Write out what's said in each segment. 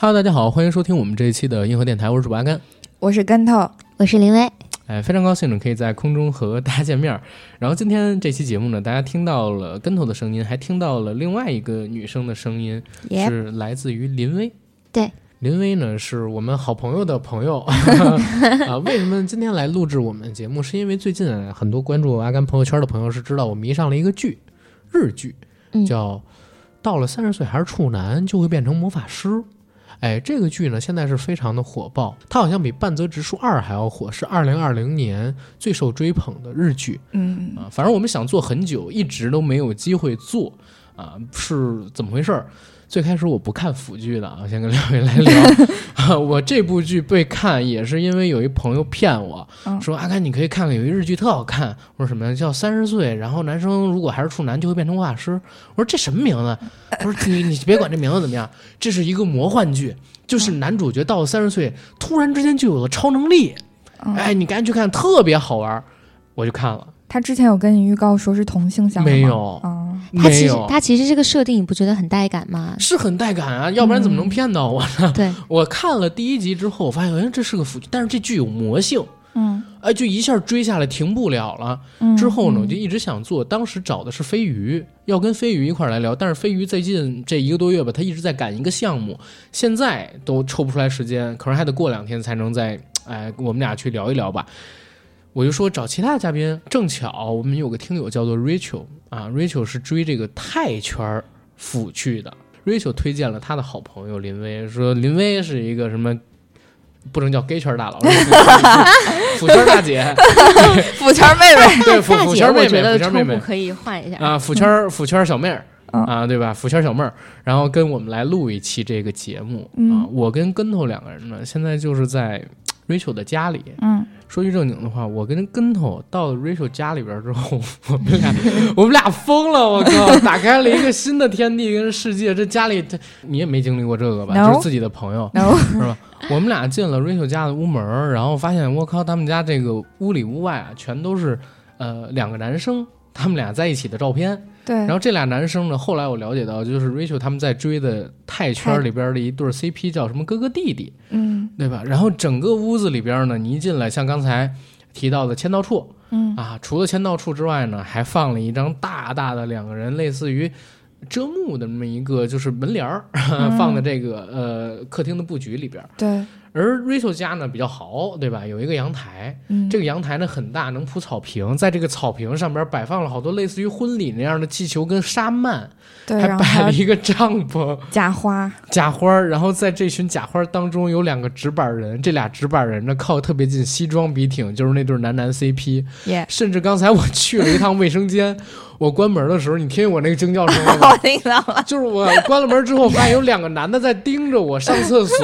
Hello， 大家好，欢迎收听我们这一期的硬核电台，我是主播阿甘，我是甘涛，我是林威。非常高兴呢可以在空中和大家见面。然后今天这期节目呢，大家听到了跟头的声音，还听到了另外一个女生的声音， yep. 是来自于林威。对，林威呢是我们好朋友的朋友啊。为什么今天来录制我们的节目？是因为最近很多关注阿甘朋友圈的朋友是知道我迷上了一个剧，日剧，叫到了30岁还是处男就会变成魔法师。哎，这个剧呢现在是非常的火爆，它好像比半泽直树2还要火，是2020年最受追捧的日剧。反正我们想做很久一直都没有机会做啊，是怎么回事？最开始我不看腐剧的啊，先跟两位来聊、我这部剧被看也是因为有一朋友骗我说阿甘你可以看看有一日剧特好看，我说什么呀？叫30岁然后男生如果还是处男就会变成魔法师，我说这什么名字？我说你别管这名字怎么样，这是一个魔幻剧，就是男主角到了30岁突然之间就有了超能力，哎，你赶紧去看，特别好玩，我就看了。他之前有跟你预告说是同性向的吗？没有他其实这个设定你不觉得很带感吗？是很带感啊，要不然怎么能骗到我呢？对，我看了第一集之后我发现这是个腐剧，但是这剧有魔性，就一下追下来停不了了。之后呢我就一直想做，当时找的是飞鱼，要跟飞鱼一块来聊，但是飞鱼最近这一个多月吧，他一直在赶一个项目，现在都抽不出来时间，可能还得过2天才能再我们俩去聊一聊吧。我就说找其他嘉宾，正巧我们有个听友叫做 Rachel 啊 ，Rachel 是追这个泰圈腐剧的。Rachel 推荐了他的好朋友林威，说林威是一个什么，不能叫 gay 圈大佬，腐圈大姐，腐圈妹妹，对，腐圈妹妹，我觉得称呼可以换一下啊，腐圈小妹儿。啊，对吧？腐圈小妹儿，然后跟我们来录一期这个节目啊。我跟跟头两个人呢，现在就是在 Rachel 的家里。说句正经的话，我跟跟头到 Rachel 家里边之后，我们俩疯了，我靠！打开了一个新的天地跟世界。这家里，这你也没经历过这个吧？ No. 就是自己的朋友， no. 是吧？我们俩进了 Rachel 家的屋门，然后发现我靠，他们家这个屋里屋外啊，全都是两个男生他们俩在一起的照片。对，然后这俩男生呢，后来我了解到，就是 Rachel 他们在追的泰圈里边的一对 CP 叫什么哥哥弟弟，对吧？然后整个屋子里边呢，你一进来，像刚才提到的签到处，除了签到处之外呢，还放了一张大大的两个人类似于遮幕的那么一个就是门帘儿，放在这个客厅的布局里边。对，而 Rachel 家呢比较豪，对吧？有一个阳台，这个阳台呢很大，能铺草坪，在这个草坪上边摆放了好多类似于婚礼那样的气球跟沙漫，对，还摆了一个帐篷，假花，然后在这群假花当中有两个直板人，这俩直板人呢靠特别近，西装笔挺，就是那对男 CP、yeah. 甚至刚才我去了一趟卫生间我关门的时候，你听我那个惊叫声了吗？我听到了，就是我关了门之后发现有两个男的在盯着我上厕所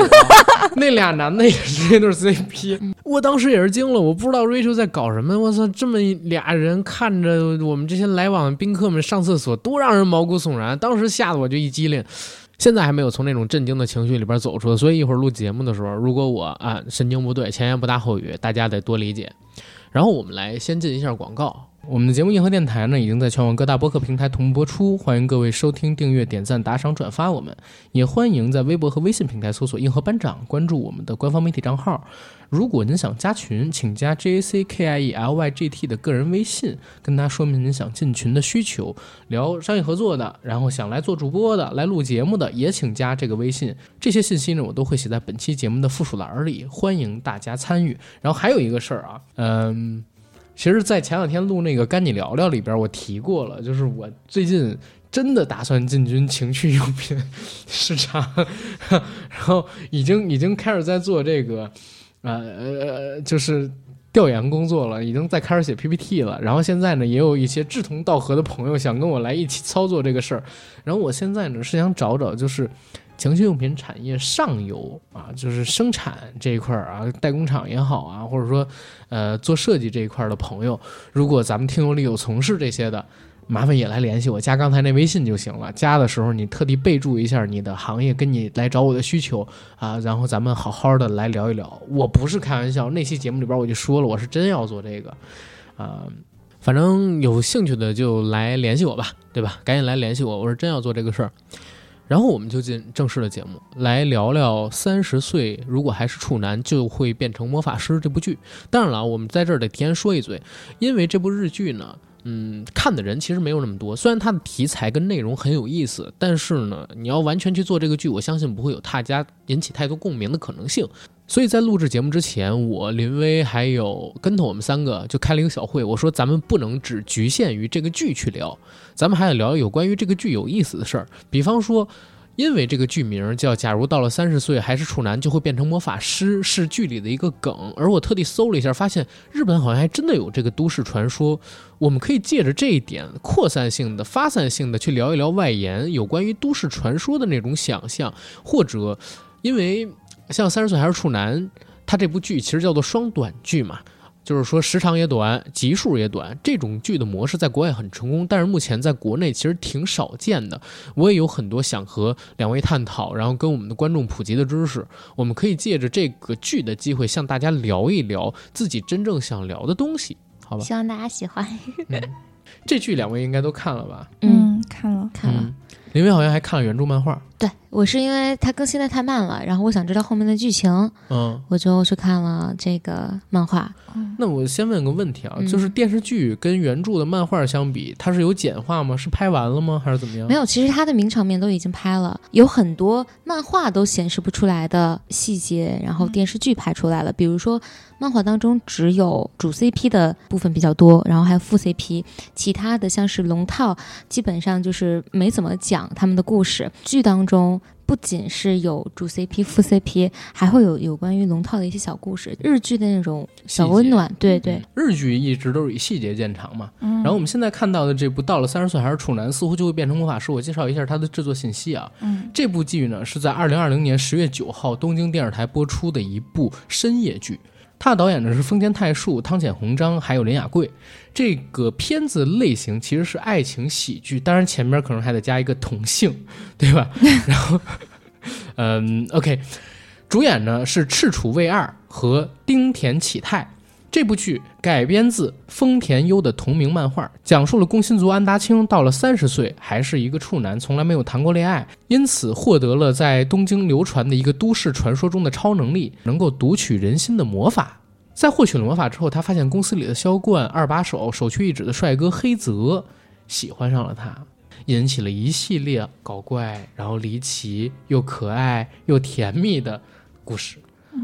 那俩男的也是那对 CP、我当时也是惊了，我不知道 Rachel 在搞什么，我操，这么俩人看着我们这些来往宾客们上厕所，多让人毛骨悚然，当时吓得我就一激灵，现在还没有从那种震惊的情绪里边走出来，所以一会儿录节目的时候，如果我神经不对，前言不搭后语，大家得多理解。然后我们来先进一下广告。我们的节目《硬核电台》呢，已经在全网各大播客平台同步播出，欢迎各位收听、订阅、点赞、打赏、转发我们，也欢迎在微博和微信平台搜索“硬核班长”，关注我们的官方媒体账号。如果您想加群，请加 JACKIELYGT 的个人微信，跟他说明您想进群的需求，聊商业合作的，然后想来做主播的，来录节目的，也请加这个微信。这些信息呢，我都会写在本期节目的附属栏里，欢迎大家参与。然后还有一个事儿啊，其实在前两天录那个跟你聊聊里边我提过了，就是我最近真的打算进军情趣用品市场，然后已经开始在做这个就是调研工作了，已经在开始写 PPT 了，然后现在呢也有一些志同道合的朋友想跟我来一起操作这个事儿，然后我现在呢是想找就是情趣用品产业上游啊，就是生产这一块啊，代工厂也好啊，或者说做设计这一块的朋友，如果咱们听友里有从事这些的，麻烦也来联系我，加刚才那微信就行了，加的时候你特地备注一下你的行业跟你来找我的需求啊，然后咱们好好的来聊一聊。我不是开玩笑，那期节目里边我就说了，我是真要做这个反正有兴趣的就来联系我吧，对吧？赶紧来联系我，我是真要做这个事儿。然后我们就进正式的节目，来聊聊30岁如果还是处男就会变成魔法师这部剧。当然了，我们在这儿得提前说一嘴，因为这部日剧呢看的人其实没有那么多，虽然它的题材跟内容很有意思，但是呢你要完全去做这个剧，我相信不会有大家引起太多共鸣的可能性。所以在录制节目之前，我林威还有跟头我们三个就开了一个小会，我说咱们不能只局限于这个剧去聊，咱们还得聊有关于这个剧有意思的事儿。比方说因为这个剧名叫假如到了30岁还是处男就会变成魔法师，是剧里的一个梗，而我特地搜了一下，发现日本好像还真的有这个都市传说。我们可以借着这一点扩散性的发散性的去聊一聊外延有关于都市传说的那种想象，或者因为像30岁还是处男，它这部剧其实叫做双短剧嘛，就是说时长也短，集数也短，这种剧的模式在国外很成功，但是目前在国内其实挺少见的。我也有很多想和两位探讨，然后跟我们的观众普及的知识，我们可以借着这个剧的机会向大家聊一聊自己真正想聊的东西，好吧？希望大家喜欢。这剧两位应该都看了吧？看了、林威好像还看了原著漫画。对，我是因为它更新的太慢了，然后我想知道后面的剧情，我就去看了这个漫画。那我先问个问题啊，就是电视剧跟原著的漫画相比，它是有简化吗？是拍完了吗？还是怎么样？没有，其实它的名场面都已经拍了，有很多漫画都显示不出来的细节，然后电视剧拍出来了。比如说漫画当中只有主 CP 的部分比较多，然后还有副 CP， 其他的像是龙套基本上就是没怎么讲他们的故事。剧当中不仅是有主 CP 副 CP， 还会有关于龙套的一些小故事，日剧的那种小温暖。对对，日剧一直都是以细节见长嘛。然后我们现在看到的这部到了30岁还是处男似乎就会变成魔法师，我介绍一下它的制作信息啊。这部剧呢是在2020年10月9号东京电视台播出的一部深夜剧，他导演的是丰间泰树、汤浅弘章还有林雅贵。这个片子类型其实是爱情喜剧，当然前面可能还得加一个同性，对吧？然后OK， 主演呢是赤楚卫二和丁田启泰。这部剧改编自丰田优的同名漫画，讲述了工薪族安达清到了30岁还是一个处男，从来没有谈过恋爱，因此获得了在东京流传的一个都市传说中的超能力，能够读取人心的魔法。在获取了魔法之后，他发现公司里的销冠、二把手、首屈一指的帅哥黑泽喜欢上了他，引起了一系列搞怪然后离奇又可爱又甜蜜的故事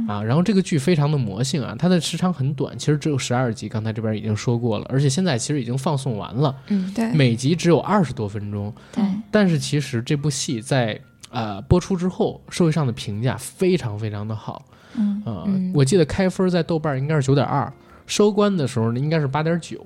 啊。然后这个剧非常的魔性啊，它的时长很短，其实只有12集，刚才这边已经说过了，而且现在其实已经放送完了。对，每集只有20多分钟。对，但是其实这部戏在播出之后，社会上的评价非常非常的好。我记得开分在豆瓣应该是 9.2， 收官的时候应该是 8.9。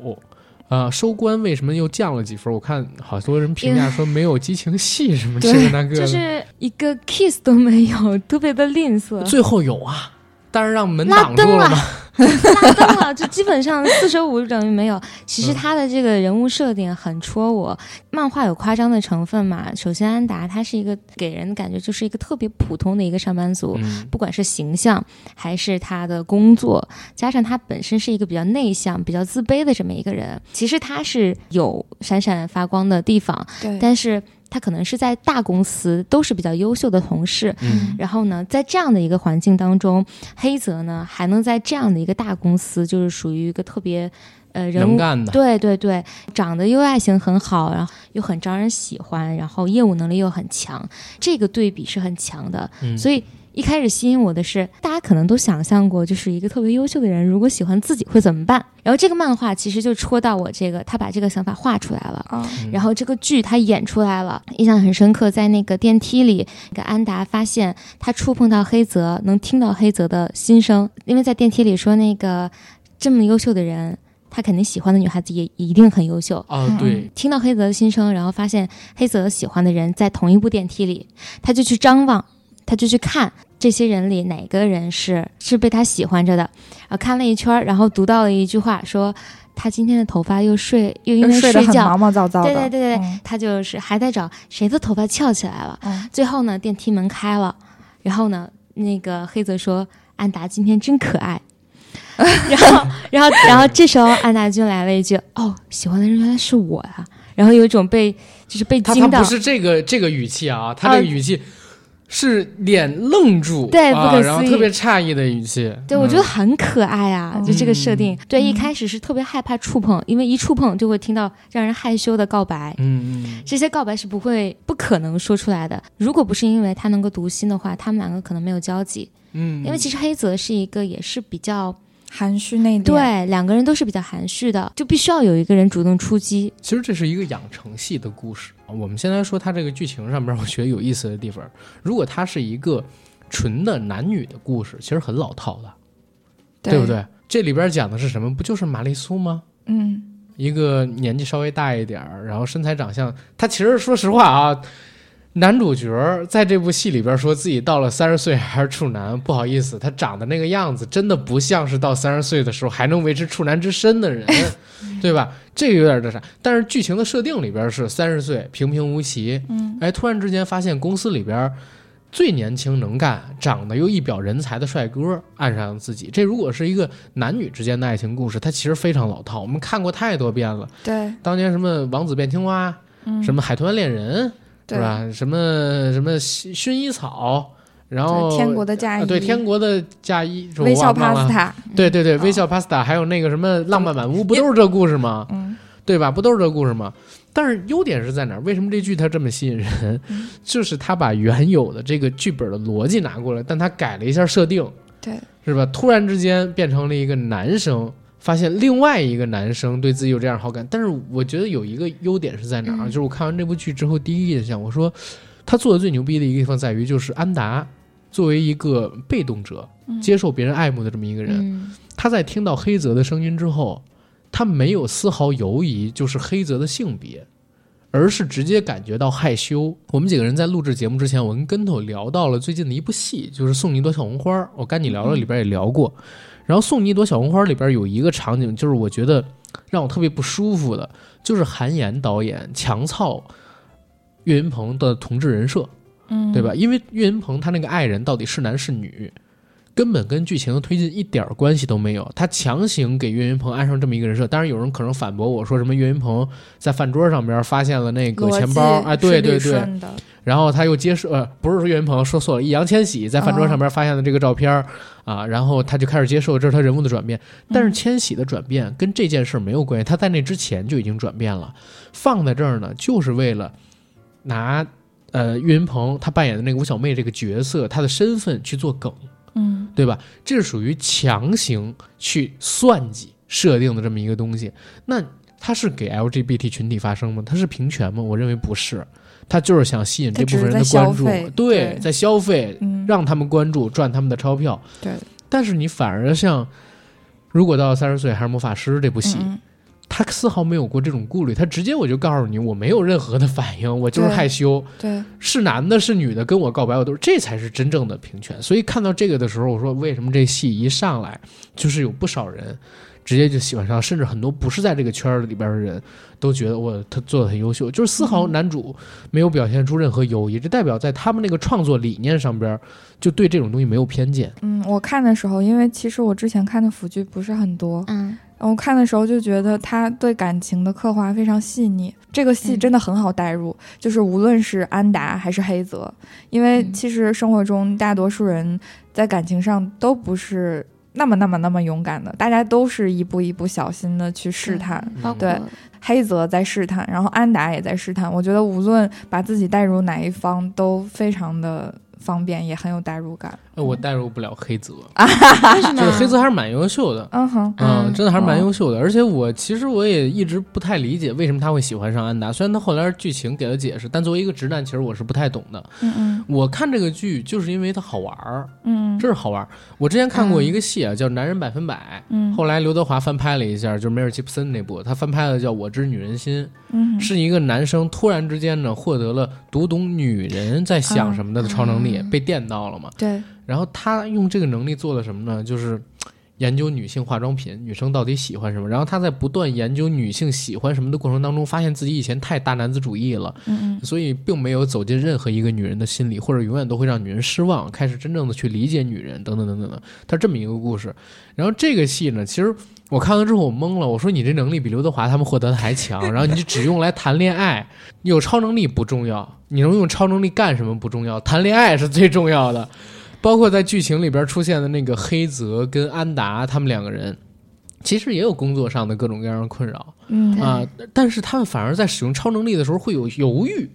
收官为什么又降了几分？我看好多人评价说没有激情戏什么这个那个，就是一个 kiss 都没有，特别的吝啬。最后有啊，但是让门挡住了嘛，拉灯了，就基本上45等于没有。其实他的这个人物设定很戳我，漫画有夸张的成分嘛。首先安达他是一个给人感觉就是一个特别普通的一个上班族，不管是形象还是他的工作，加上他本身是一个比较内向比较自卑的这么一个人，其实他是有闪闪发光的地方，但是他可能是在大公司都是比较优秀的同事，然后呢在这样的一个环境当中，黑泽呢还能在这样的一个大公司，就是属于一个特别人物能干的，对对对，长得又外形很好，然后又很招人喜欢，然后业务能力又很强，这个对比是很强的。所以一开始吸引我的是，大家可能都想象过，就是一个特别优秀的人如果喜欢自己会怎么办，然后这个漫画其实就戳到我这个，他把这个想法画出来了，然后这个剧他演出来了。印象很深刻，在那个电梯里，那个安达发现他触碰到黑泽，能听到黑泽的心声，因为在电梯里说那个这么优秀的人，他肯定喜欢的女孩子也一定很优秀啊。对，听到黑泽的心声，然后发现黑泽喜欢的人在同一部电梯里，他就去张望，他就去看这些人里哪个人是被他喜欢着的，看了一圈，然后读到了一句话，说他今天的头发又因为睡觉睡得很毛毛躁躁的，对对对对，他就是还在找谁的头发翘起来了。最后呢，电梯门开了，然后呢，那个黑泽说：“安达今天真可爱。”然后这时候安达君来了一句：“哦，喜欢的人原来是我啊！”然后有一种被就是被惊到。他不是这个语气啊，他这个语气是脸愣住，对，不可思议，然后特别诧异的语气。对，我觉得很可爱啊，就这个设定。对，一开始是特别害怕触碰，因为一触碰就会听到让人害羞的告白。这些告白是不可能说出来的。如果不是因为他能够读心的话，他们两个可能没有交集。因为其实黑泽是一个也是比较含蓄内敛，对，两个人都是比较含蓄的，就必须要有一个人主动出击。其实这是一个养成系的故事。我们现在说它这个剧情上面，我觉得有意思的地方，如果它是一个纯的男女的故事，其实很老套的， 对不对？这里边讲的是什么？不就是玛丽苏吗？一个年纪稍微大一点，然后身材长相，他其实说实话啊，男主角在这部戏里边说自己到了30岁还是处男，不好意思，他长得那个样子真的不像是到30岁的时候还能维持处男之身的人，对吧？这个有点那啥。但是剧情的设定里边是30岁平平无奇，突然之间发现公司里边最年轻能干、长得又一表人才的帅哥爱上自己。这如果是一个男女之间的爱情故事，它其实非常老套，我们看过太多遍了。对，当年什么王子变青蛙，什么海豚湾恋人。对吧？什么薰衣草，然后天国的嫁衣，对，天国的嫁衣，微笑 pasta， 对，微笑 pasta， 还有那个什么浪漫满屋，不都是这故事吗？对吧？不都是这故事吗？但是优点是在哪儿？为什么这剧它这么吸引人？就是它把原有的这个剧本的逻辑拿过来，但它改了一下设定，对，是吧？突然之间变成了一个男生。发现另外一个男生对自己有这样好感，但是我觉得有一个优点是在哪儿？就是我看完这部剧之后，第一印象，我说他做的最牛逼的一个地方在于，就是安达作为一个被动者，接受别人爱慕的这么一个人，他在听到黑泽的声音之后，他没有丝毫犹疑，就是黑泽的性别，而是直接感觉到害羞。我们几个人在录制节目之前，我跟跟头聊到了最近的一部戏，就是《送你一朵小红花》，我跟你聊了，里边也聊过。然后送你一朵小红花里边有一个场景，就是我觉得让我特别不舒服的，就是韩延导演强操岳云鹏的同志人设，对吧？因为岳云鹏他那个爱人到底是男是女，根本跟剧情的推进一点关系都没有，他强行给岳云鹏安上这么一个人设。当然有人可能反驳我说什么岳云鹏在饭桌上边发现了那个钱包，哎，对，然后他又接受，不是说岳云鹏，说错了，易烊千玺在饭桌上边发现了这个照片，啊，然后他就开始接受，这是他人物的转变。但是千玺的转变跟这件事没有关系，他在那之前就已经转变了，放在这儿呢，就是为了拿岳云鹏他扮演的那个吴小妹这个角色，他的身份去做梗。对吧？这是属于强行去算计设定的这么一个东西。那它是给 LGBT 群体发声吗？它是平权吗？我认为不是，它就是想吸引这部分人的关注，对，在消费，让他们关注，赚他们的钞票。对。但是你反而像，如果到30岁还是魔法师这部戏，他丝毫没有过这种顾虑，他直接我就告诉你，我没有任何的反应，我就是害羞。对，是男的是女的跟我告白，我都，这才是真正的平权。所以看到这个的时候，我说为什么这戏一上来就是有不少人直接就喜欢上，甚至很多不是在这个圈里边的人都觉得他做得很优秀，就是丝毫男主没有表现出任何犹疑，这代表在他们那个创作理念上边就对这种东西没有偏见。我看的时候，因为其实我之前看的腐剧不是很多，我看的时候就觉得他对感情的刻画非常细腻，这个戏真的很好带入，就是无论是安达还是黑泽，因为其实生活中大多数人在感情上都不是那么勇敢的，大家都是一步一步小心的去试探，对，黑泽在试探，然后安达也在试探，我觉得无论把自己带入哪一方都非常的方便，也很有代入感。我代入不了黑泽，就是黑泽还是蛮优秀的，真的还是蛮优秀的。而且其实我也一直不太理解为什么他会喜欢上安达，虽然他后来剧情给了解释，但作为一个直男，其实我是不太懂的。我看这个剧就是因为它好玩，真是好玩。我之前看过一个戏啊，叫《男人100%》，后来刘德华翻拍了一下，就是梅尔吉普森那部，他翻拍的叫《我知女人心》，是一个男生突然之间呢获得了读懂女人在想什么的超能力。被电到了嘛？对。然后他用这个能力做了什么呢？就是研究女性化妆品，女生到底喜欢什么，然后他在不断研究女性喜欢什么的过程当中，发现自己以前太大男子主义了，所以并没有走进任何一个女人的心里，或者永远都会让女人失望，开始真正的去理解女人等等等等的，他这么一个故事。然后这个戏呢，其实我看完之后我懵了，我说你这能力比刘德华他们获得的还强，然后你就只用来谈恋爱，有超能力不重要，你能用超能力干什么不重要，谈恋爱是最重要的。包括在剧情里边出现的那个黑泽跟安达他们两个人，其实也有工作上的各种各样的困扰，但是他们反而在使用超能力的时候会有犹豫，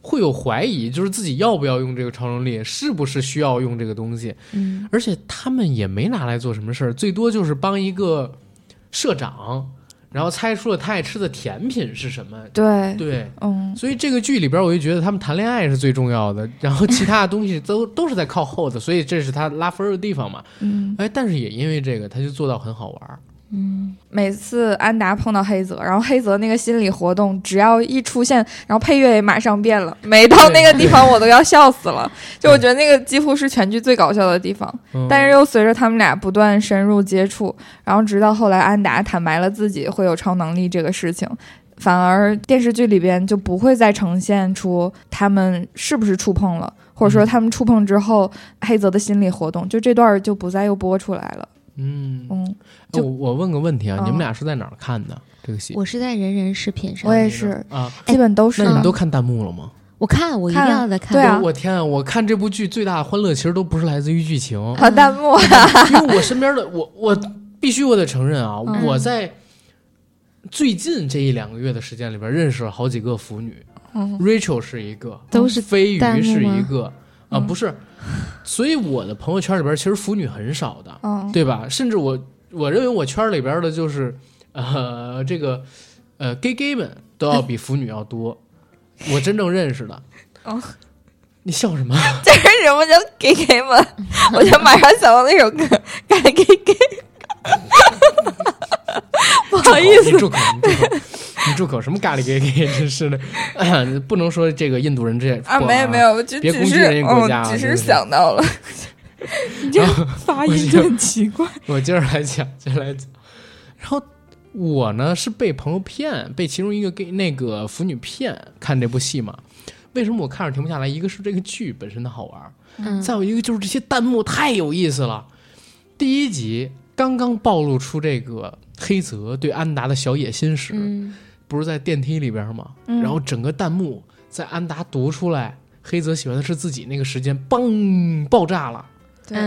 会有怀疑，就是自己要不要用这个超能力，是不是需要用这个东西，而且他们也没拿来做什么事儿，最多就是帮一个社长，然后猜出了他爱吃的甜品是什么。对，所以这个剧里边我就觉得他们谈恋爱是最重要的，然后其他的东西都是在靠后的，所以这是他拉分的地方嘛。但是也因为这个他就做到很好玩。每次安达碰到黑泽，然后黑泽那个心理活动只要一出现，然后配乐也马上变了，每到那个地方我都要笑死了，就我觉得那个几乎是全剧最搞笑的地方，但是又随着他们俩不断深入接触，然后直到后来安达坦白了自己会有超能力这个事情，反而电视剧里边就不会再呈现出他们是不是触碰了，或者说他们触碰之后黑泽的心理活动，就这段就不再又播出来了。我问个问题啊，你们俩是在哪儿看的这个戏？我是在人人视频上，我也是啊，基本都是。那你们都看弹幕了吗？我一定要在看。对啊，我天啊！我看这部剧最大的欢乐其实都不是来自于剧情和弹幕，因为我身边的我必须我得承认啊，我在最近这一两个月的时间里边认识了好几个腐女，Rachel 是一个，都是飞鱼是一个。不是，所以我的朋友圈里边其实腐女很少的，对吧？甚至我认为我圈里边的就是gay 们都要比腐女要多，我真正认识的。你笑什么？这是什么叫 gay 们？我就马上想到那首歌《gay》。不好意思，你住口！什么咖喱给，真是的，不能说这个印度人这没有，别攻击人家国家，只是想到了，你这发音就很奇怪。我接着来讲，然后我呢是被朋友骗，被其中一个给那个腐女骗看这部戏嘛。为什么我看着停不下来？一个是这个剧本身的好玩，再有一个就是这些弹幕太有意思了。第一集刚刚暴露出这个黑泽对安达的小野心时，不是在电梯里边吗？然后整个弹幕在安达读出来黑泽喜欢的是自己那个时间，嘣，爆炸了，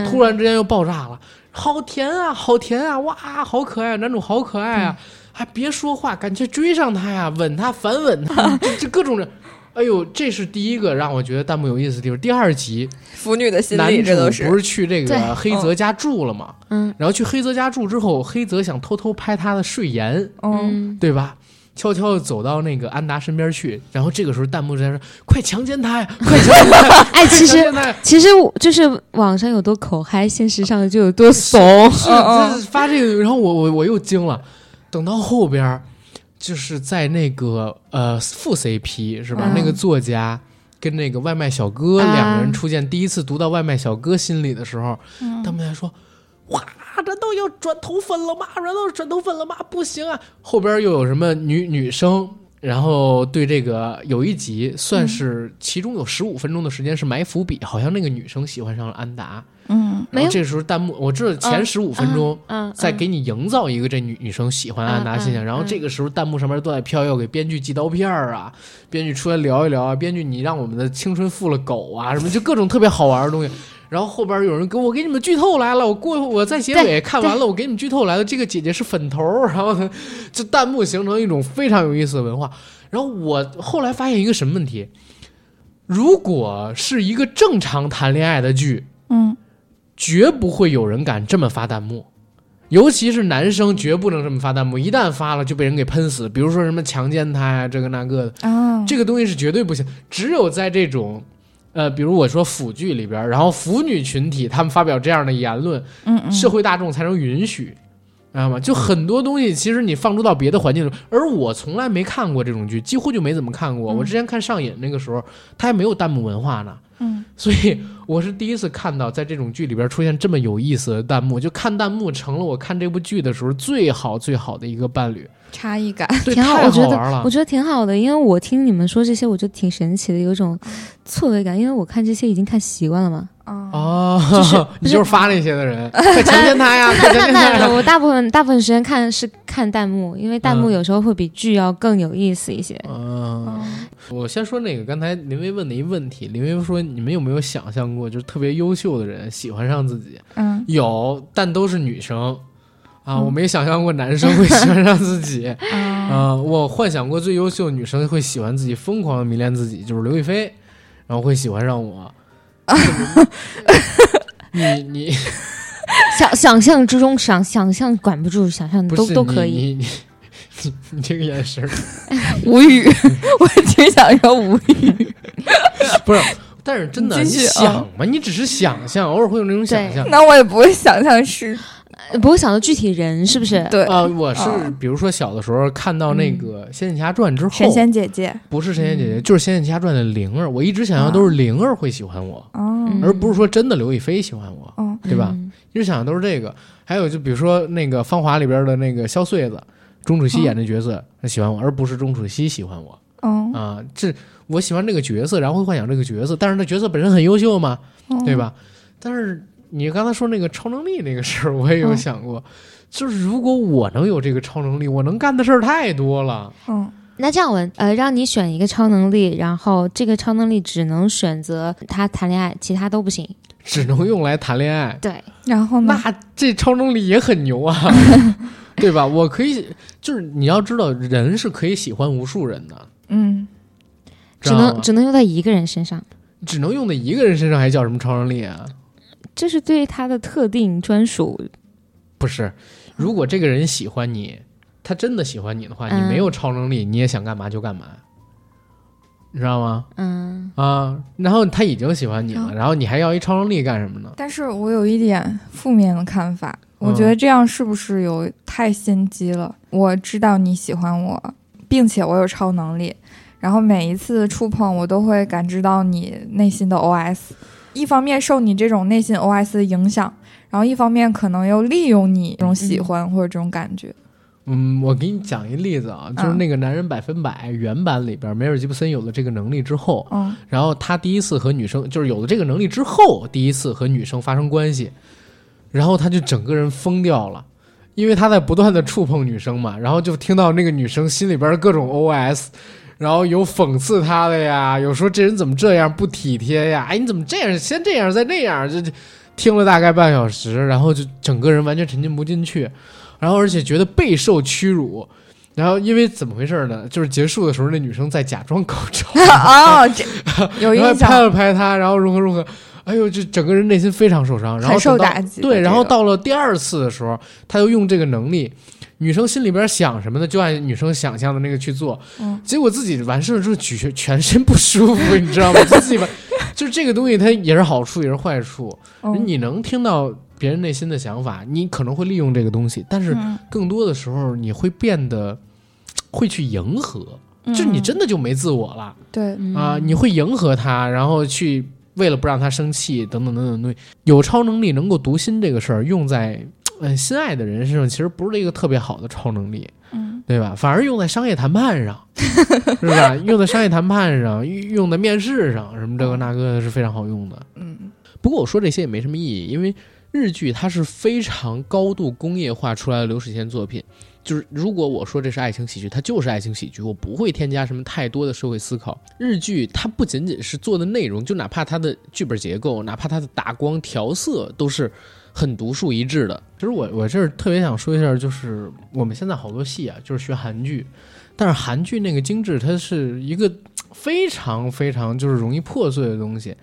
突然之间又爆炸了，好甜啊，哇，好可爱，男主好可爱啊，还别说话，感觉追上他呀，吻他，反吻他，这各种人。哎呦，这是第一个让我觉得弹幕有意思的地方。第二集腐女的心理，这都是不是去这个黑泽家住了吗？然后去黑泽家住之后，黑泽想偷偷拍他的睡颜，对吧？悄悄走到那个安达身边去，然后这个时候弹幕在说：“快强奸他呀！快强奸他！”哎，其实就是网上有多口嗨，现实上就有多怂。是发这个，然后我又惊了。等到后边。就是在那个副 CP 是吧？那个作家跟那个外卖小哥两个人出现，第一次读到外卖小哥心里的时候，他们还说：“哇，难道要转头粉了吗？难道转头粉了吗？不行啊！”后边又有什么女生，然后对这个有一集算是其中有15分钟的时间是埋伏笔，好像那个女生喜欢上了安达。然后这时候弹幕，我知道前15分钟再给你营造一个这女生喜欢安达现象，然后这个时候弹幕上面都在飘，要给编剧寄刀片啊，编剧出来聊一聊啊，编剧你让我们的青春负了狗啊什么，就各种特别好玩的东西。然后后边有人跟我给你们剧透来了，我在结尾看完了，我给你们剧透来了，这个姐姐是粉头，然后这弹幕形成一种非常有意思的文化。然后我后来发现一个什么问题，如果是一个正常谈恋爱的剧，绝不会有人敢这么发弹幕，尤其是男生绝不能这么发弹幕，一旦发了就被人给喷死，比如说什么强奸他呀，这个那个的，这个东西是绝对不行。只有在这种比如我说腐剧里边，然后腐女群体他们发表这样的言论，社会大众才能允许，知道吗？就很多东西其实你放逐到别的环境中，而我从来没看过这种剧，几乎就没怎么看过。我之前看上瘾那个时候，他还没有弹幕文化呢，所以我是第一次看到在这种剧里边出现这么有意思的弹幕，就看弹幕成了我看这部剧的时候最好最好的一个伴侣，差异感挺好，太好玩了，我觉得挺好的。因为我听你们说这些我就挺神奇的，有种错位感，因为我看这些已经看习惯了嘛。哦、就是，你就是发那些的人，快强奸他呀！快强奸他呀！我大部分时间看是看弹幕，因为弹幕有时候会比剧要更有意思一些。我先说那个刚才林薇问的一问题，林薇说你们有没有想象过，就是特别优秀的人喜欢上自己？嗯，有，但都是女生。啊，我没想象过男生会喜欢上自己啊！我幻想过最优秀的女生会喜欢自己，疯狂的迷恋自己，就是刘亦菲，然后会喜欢上我。你想象之中，想象管不住，想象都可以。你这个眼神无语，我挺想要无语。不是，但是真的，你想嘛，你只是想象，偶尔会有那种想象。那我也不会想象是。不会想到具体人是不是？对啊、我是比如说小的时候看到那个《仙剑奇侠传》之后，神仙姐姐不是神仙姐姐，就是《仙剑奇侠传》的灵儿，我一直想象都是灵儿会喜欢我，而不是说真的刘亦菲喜欢我，对吧？一直想象都是这个。还有就比如说那个《芳华》里边的那个萧穗子，钟楚曦演的角色，她喜欢我，而不是钟楚曦喜欢我。啊，这我喜欢这个角色，然后会幻想这个角色，但是那角色本身很优秀嘛，对吧？但是。你刚才说那个超能力那个事儿，我也有想过，就是如果我能有这个超能力，我能干的事儿太多了。那这样问，让你选一个超能力，然后这个超能力只能选择他谈恋爱，其他都不行，只能用来谈恋爱。对，然后呢？那这超能力也很牛啊，对吧？我可以，就是你要知道，人是可以喜欢无数人的。只能用在一个人身上，只能用在一个人身上，还叫什么超能力啊？这是对他的特定专属，不是？如果这个人喜欢你，他真的喜欢你的话，你没有超能力，你也想干嘛就干嘛，你知道吗？然后他已经喜欢你了，然后你还要一超能力干什么呢？但是我有一点负面的看法，我觉得这样是不是有太心机了？我知道你喜欢我，并且我有超能力，然后每一次触碰，我都会感知到你内心的 OS。一方面受你这种内心 OS 的影响，然后一方面可能又利用你这种喜欢或者这种感觉。我给你讲一例子啊，就是那个男人100%原版里边梅尔吉布森有了这个能力之后，然后他第一次和女生，就是有了这个能力之后第一次和女生发生关系，然后他就整个人疯掉了，因为他在不断的触碰女生嘛，然后就听到那个女生心里边各种 OS，然后有讽刺他的呀，有说这人怎么这样不体贴呀，哎你怎么这样，先这样再那样，就听了大概半小时，然后就整个人完全沉浸不进去，然后而且觉得备受屈辱。然后因为怎么回事呢，就是结束的时候那女生在假装高潮有印象，然后拍了拍他，然后如何，哎呦，就整个人内心非常受伤，然后受打击。对，然后到了第二次的时候，他又用这个能力，女生心里边想什么呢？就按女生想象的那个去做，结果自己完事了之后，全身不舒服，你知道吗？自己吧，就是这个东西，它也是好处，也是坏处。你能听到别人内心的想法，你可能会利用这个东西，但是更多的时候，你会变得会去迎合，就你真的就没自我了。对啊，你会迎合他，然后去为了不让他生气，等等等等东西。有超能力能够读心这个事儿，用在。心爱的人身上其实不是一个特别好的超能力，对吧？反而用在商业谈判上，是吧？用在商业谈判上，用在面试上，什么这个那个是非常好用的。不过我说这些也没什么意义，因为日剧它是非常高度工业化出来的流水线作品，就是如果我说这是爱情喜剧，它就是爱情喜剧，我不会添加什么太多的社会思考。日剧它不仅仅是做的内容，就哪怕它的剧本结构，哪怕它的打光调色，都是很独树一帜的。其实我这儿特别想说一下，就是我们现在好多戏啊，就是学韩剧，但是韩剧那个精致，它是一个非常非常就是容易破碎的东西。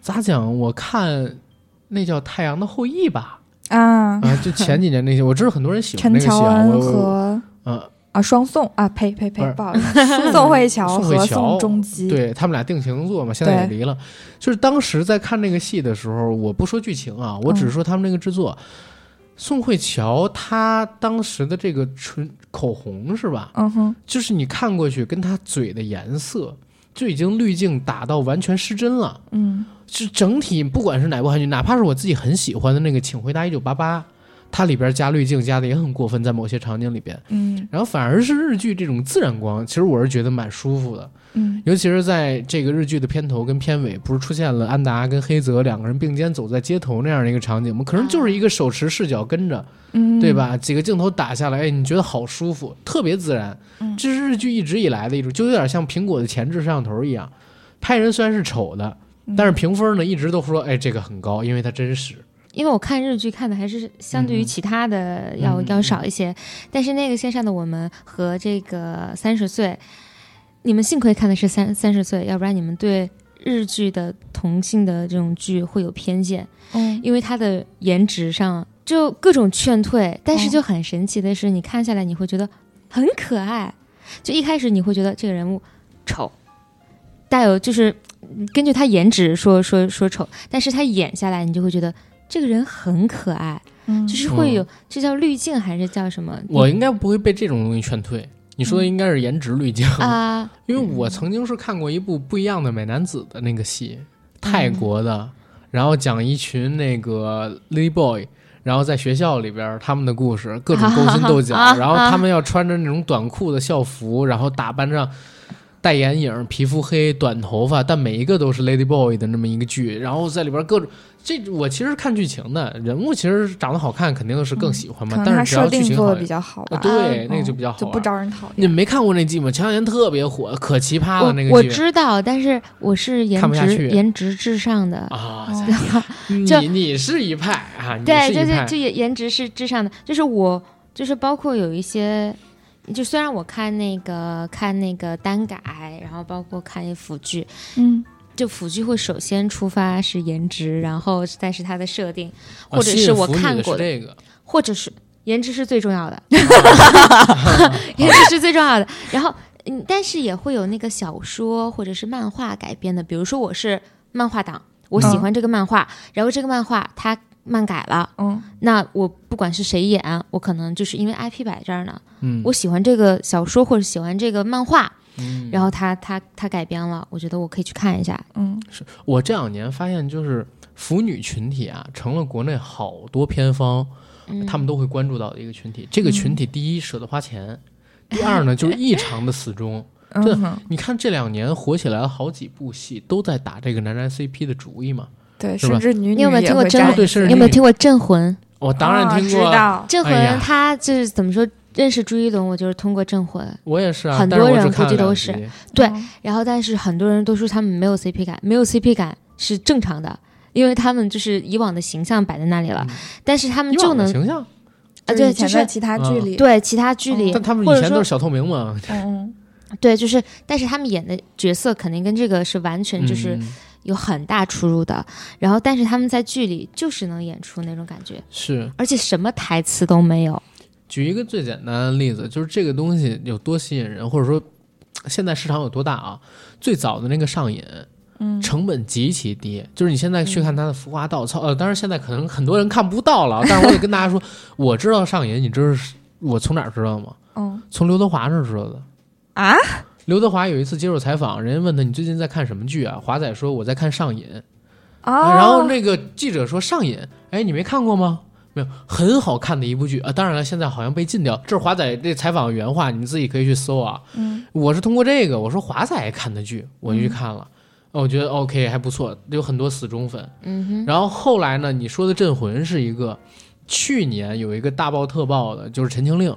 咋讲？我看那叫《太阳的后裔》吧，就前几年那些，我知道很多人喜欢那个戏啊，陈乔恩和双宋啊，呸，不好意思，宋慧乔和宋仲基，对他们俩定情作嘛，现在也离了。就是当时在看那个戏的时候，我不说剧情啊，我只是说他们那个制作。宋慧乔她当时的这个唇口红是吧？就是你看过去跟她嘴的颜色就已经滤镜打到完全失真了。是整体不管是哪部韩剧，哪怕是我自己很喜欢的那个《请回答1988》，它里边加滤镜加的也很过分，在某些场景里边，嗯，然后反而是日剧这种自然光，其实我是觉得蛮舒服的，嗯，尤其是在这个日剧的片头跟片尾，不是出现了安达跟黑泽两个人并肩走在街头那样的一个场景吗？可能就是一个手持视角跟着，嗯，对吧？几个镜头打下来，哎，你觉得好舒服，特别自然，嗯，这是日剧一直以来的一种，就有点像苹果的前置摄像头一样，拍人虽然是丑的，但是评分呢一直都说，哎，这个很高，因为它真实。因为我看日剧看的还是相对于其他的要少一些，但是那个线上的我们和这个30岁，你们幸亏看的是三十岁，要不然你们对日剧的同性的这种剧会有偏见，嗯，因为它的颜值上就各种劝退，但是就很神奇的是，你看下来你会觉得很可爱，就一开始你会觉得这个人物丑，带有就是根据他颜值说丑，但是他演下来你就会觉得。这个人很可爱，嗯，就是会有，这叫滤镜还是叫什么？我应该不会被这种东西劝退。你说的应该是颜值滤镜啊，因为我曾经是看过一部不一样的美男子的那个戏，泰国的，然后讲一群那个 lady boy。然后在学校里边他们的故事各种勾心斗角，然后他们要穿着那种短裤的校服，然后打扮上戴眼影皮肤黑短头发，但每一个都是 lady boy 的那么一个剧，然后在里边各种，这我其实看剧情的，人物其实长得好看肯定是更喜欢嘛，但是只要剧情好比较好，对，那个就比较好，就不招人讨厌。你没看过那剧吗？前两年特别火，可奇葩了那个剧。我知道，但是我是颜值至上的啊，你是一派啊，对，就颜值是至上的，就是我就是包括有一些。就虽然我看那个耽改，然后包括看腐剧，嗯，就腐剧会首先出发是颜值，然后但是它的设定，或者是我看过的，这个，或者是颜值是最重要的，颜值是最重要的。然后，但是也会有那个小说或者是漫画改编的，比如说我是漫画党，我喜欢这个漫画，然后这个漫画它漫改了，嗯，那我不管是谁演，我可能就是因为 IP 摆这儿呢，嗯，我喜欢这个小说或者喜欢这个漫画，嗯，然后他改编了，我觉得我可以去看一下，嗯，是我这两年发现就是腐女群体啊，成了国内好多片方，嗯，他们都会关注到的一个群体。这个群体第一舍得花钱，第二呢就是异常的死忠。真的，你看这两年火起来了好几部戏，都在打这个男 CP 的主意嘛。对，甚至女也会沾。你有没有听过《镇魂》？我当然听过，《镇魂》他就是怎么说？认识朱一龙，我就是通过《镇魂》。我也是啊，很多人估计都是对。然后，但是很多人都说他们没有 CP 感，没有 CP 感是正常的，因为他们就是以往的形象摆在那里了。但是他们就能形象啊，对，就是其他剧里，对其他剧里，但他们以前都是小透明嘛。嗯，对，就是，但是他们演的角色肯定跟这个是完全就是。有很大出入的，然后但是他们在剧里就是能演出那种感觉，是，而且什么台词都没有。举一个最简单的例子，就是这个东西有多吸引人，或者说现在市场有多大啊？最早的那个上瘾，嗯，成本极其低，就是你现在去看它的浮华道操，当然现在可能很多人看不到了，但是我得跟大家说，我知道上瘾，你知道我从哪儿知道吗？嗯，从刘德华那儿知道的啊。刘德华有一次接受采访，人家问他你最近在看什么剧啊？华仔说我在看《上瘾》啊，然后那个记者说《上瘾》，哎，你没看过吗？没有，很好看的一部剧啊。当然了，现在好像被禁掉。这是华仔这采访原话，你自己可以去搜啊。嗯，我是通过这个，我说华仔看的剧，我就去看了。我觉得 OK 还不错，有很多死忠粉。嗯哼。然后后来呢，你说的《镇魂》是一个，去年有一个大爆特爆的，就是《陈情令》。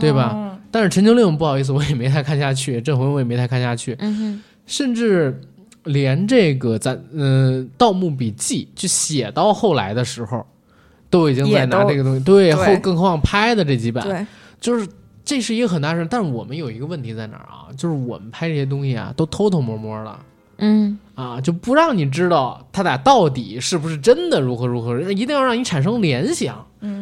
对吧？但是《陈情令》不好意思，我也没太看下去，《镇魂》我也没太看下去，甚至连这个咱《盗墓笔记》就写到后来的时候，都已经在拿这个东西，对，后更何况拍的这几版，对，就是这是一个很大事。但是我们有一个问题在哪儿啊？就是我们拍这些东西啊，都偷偷摸摸了。嗯啊，就不让你知道他俩到底是不是真的如何如何，一定要让你产生联想，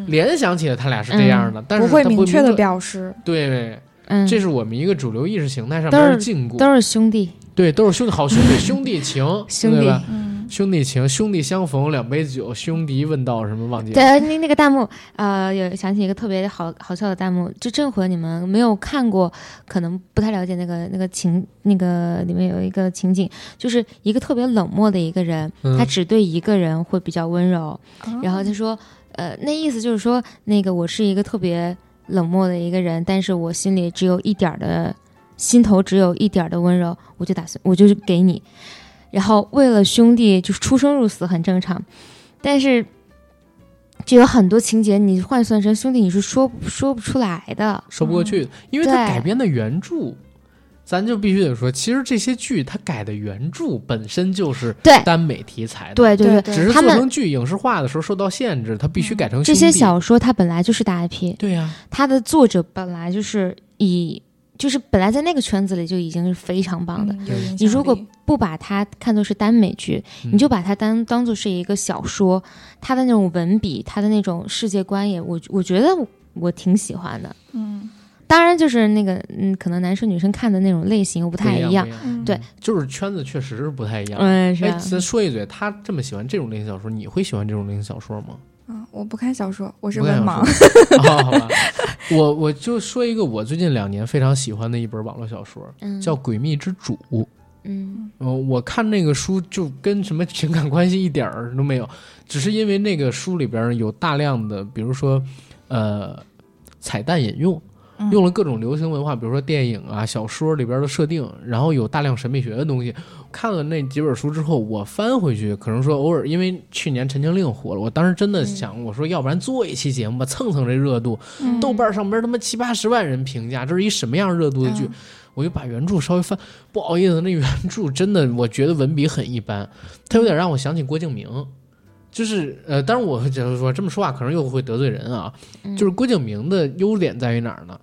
联想起来他俩是这样的，但是他不会明确的表示。对，这是我们一个主流意识形态上面的禁锢，都是兄弟，对，都是兄弟，好兄弟，兄弟情，兄弟，对吧？兄弟情，兄弟相逢两杯酒，兄弟问道什么忘记了。对，那个弹幕有想起一个特别好笑的弹幕，就这回你们没有看过可能不太了解那个情，那个里面有一个情景，就是一个特别冷漠的一个人，他只对一个人会比较温柔，然后他说那意思就是说那个我是一个特别冷漠的一个人，但是我心里只有一点的心头只有一点的温柔，我就给你。然后为了兄弟就是出生入死很正常，但是就有很多情节你换算成兄弟你是说不出来的，说不过去，因为它改编的原著咱就必须得说，其实这些剧它改的原著本身就是耽美题材的，对对对，只是做成剧影视化的时候受到限制，它必须改成兄弟。这些小说它本来就是大 IP， 对啊，它的作者本来就是本来在那个圈子里就已经是非常棒的，你如果不把它看作是耽美剧，你就把它当作是一个小说，它的那种文笔，它的那种世界观也，我觉得我挺喜欢的，嗯。当然就是那个可能男生女生看的那种类型又不太一样，对，就是圈子确实是不太一样。咱说一嘴，他这么喜欢这种类型小说，你会喜欢这种类型小说吗？我不看小说，我是文盲。好吧，我就说一个我最近2年非常喜欢的一本网络小说，叫《诡秘之主》。我看那个书就跟什么情感关系一点儿都没有，只是因为那个书里边有大量的，比如说彩蛋引用。用了各种流行文化，比如说电影啊、小说里边的设定，然后有大量神秘学的东西。看了那几本书之后，我翻回去，可能说偶尔，因为去年《陈情令》火了，我当时真的想，我说要不然做一期节目吧，蹭蹭这热度。豆瓣上边他妈70-80万人评价，这是一什么样热度的剧？我就把原著稍微翻，不好意思，那原著真的我觉得文笔很一般，它有点让我想起郭敬明。就是当然我就是说这么说话可能又会得罪人啊。就是郭敬明的优点在于哪儿呢？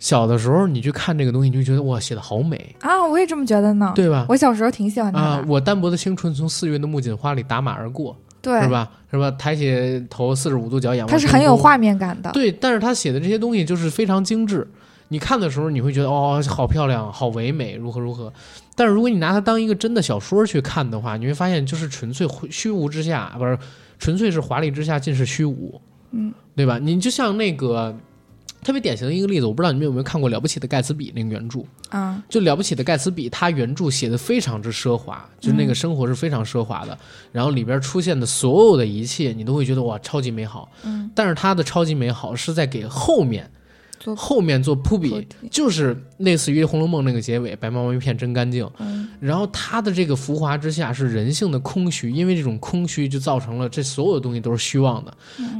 小的时候你去看这个东西，你就觉得哇，写的好美啊！我也这么觉得呢，对吧？我小时候挺喜欢他的。我淡泊的青春从4月的木槿花里打马而过，对，是吧？是吧？抬起头45度角仰望，他是很有画面感的。对，但是他写的这些东西就是非常精致。你看的时候你会觉得哦，好漂亮，好唯美，如何如何。但是如果你拿它当一个真的小说去看的话，你会发现就是纯粹虚无之下，不是，纯粹是华丽之下尽是虚无，对吧？你就像那个特别典型的一个例子，我不知道你们有没有看过《了不起的盖茨比》那个原著啊？就《了不起的盖茨比》，它原著写的非常之奢华，就那个生活是非常奢华的，然后里边出现的所有的一切，你都会觉得哇，超级美好。但是它的超级美好是在给后面做铺笔，就是类似于《红楼梦》那个结尾，白茫茫一片真干净。然后它的这个浮华之下是人性的空虚，因为这种空虚就造成了这所有的东西都是虚妄的。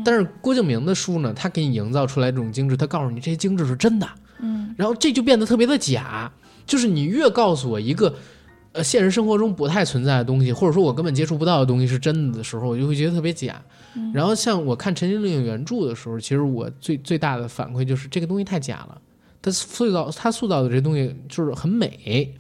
但是郭敬明的书呢，他给你营造出来这种精致，他告诉你这些精致是真的。然后这就变得特别的假，就是你越告诉我一个现实生活中不太存在的东西，或者说我根本接触不到的东西是真的的时候，我就会觉得特别假。然后像我看《陈情令》原著的时候，其实我最大的反馈就是这个东西太假了，它塑造的这东西就是很美，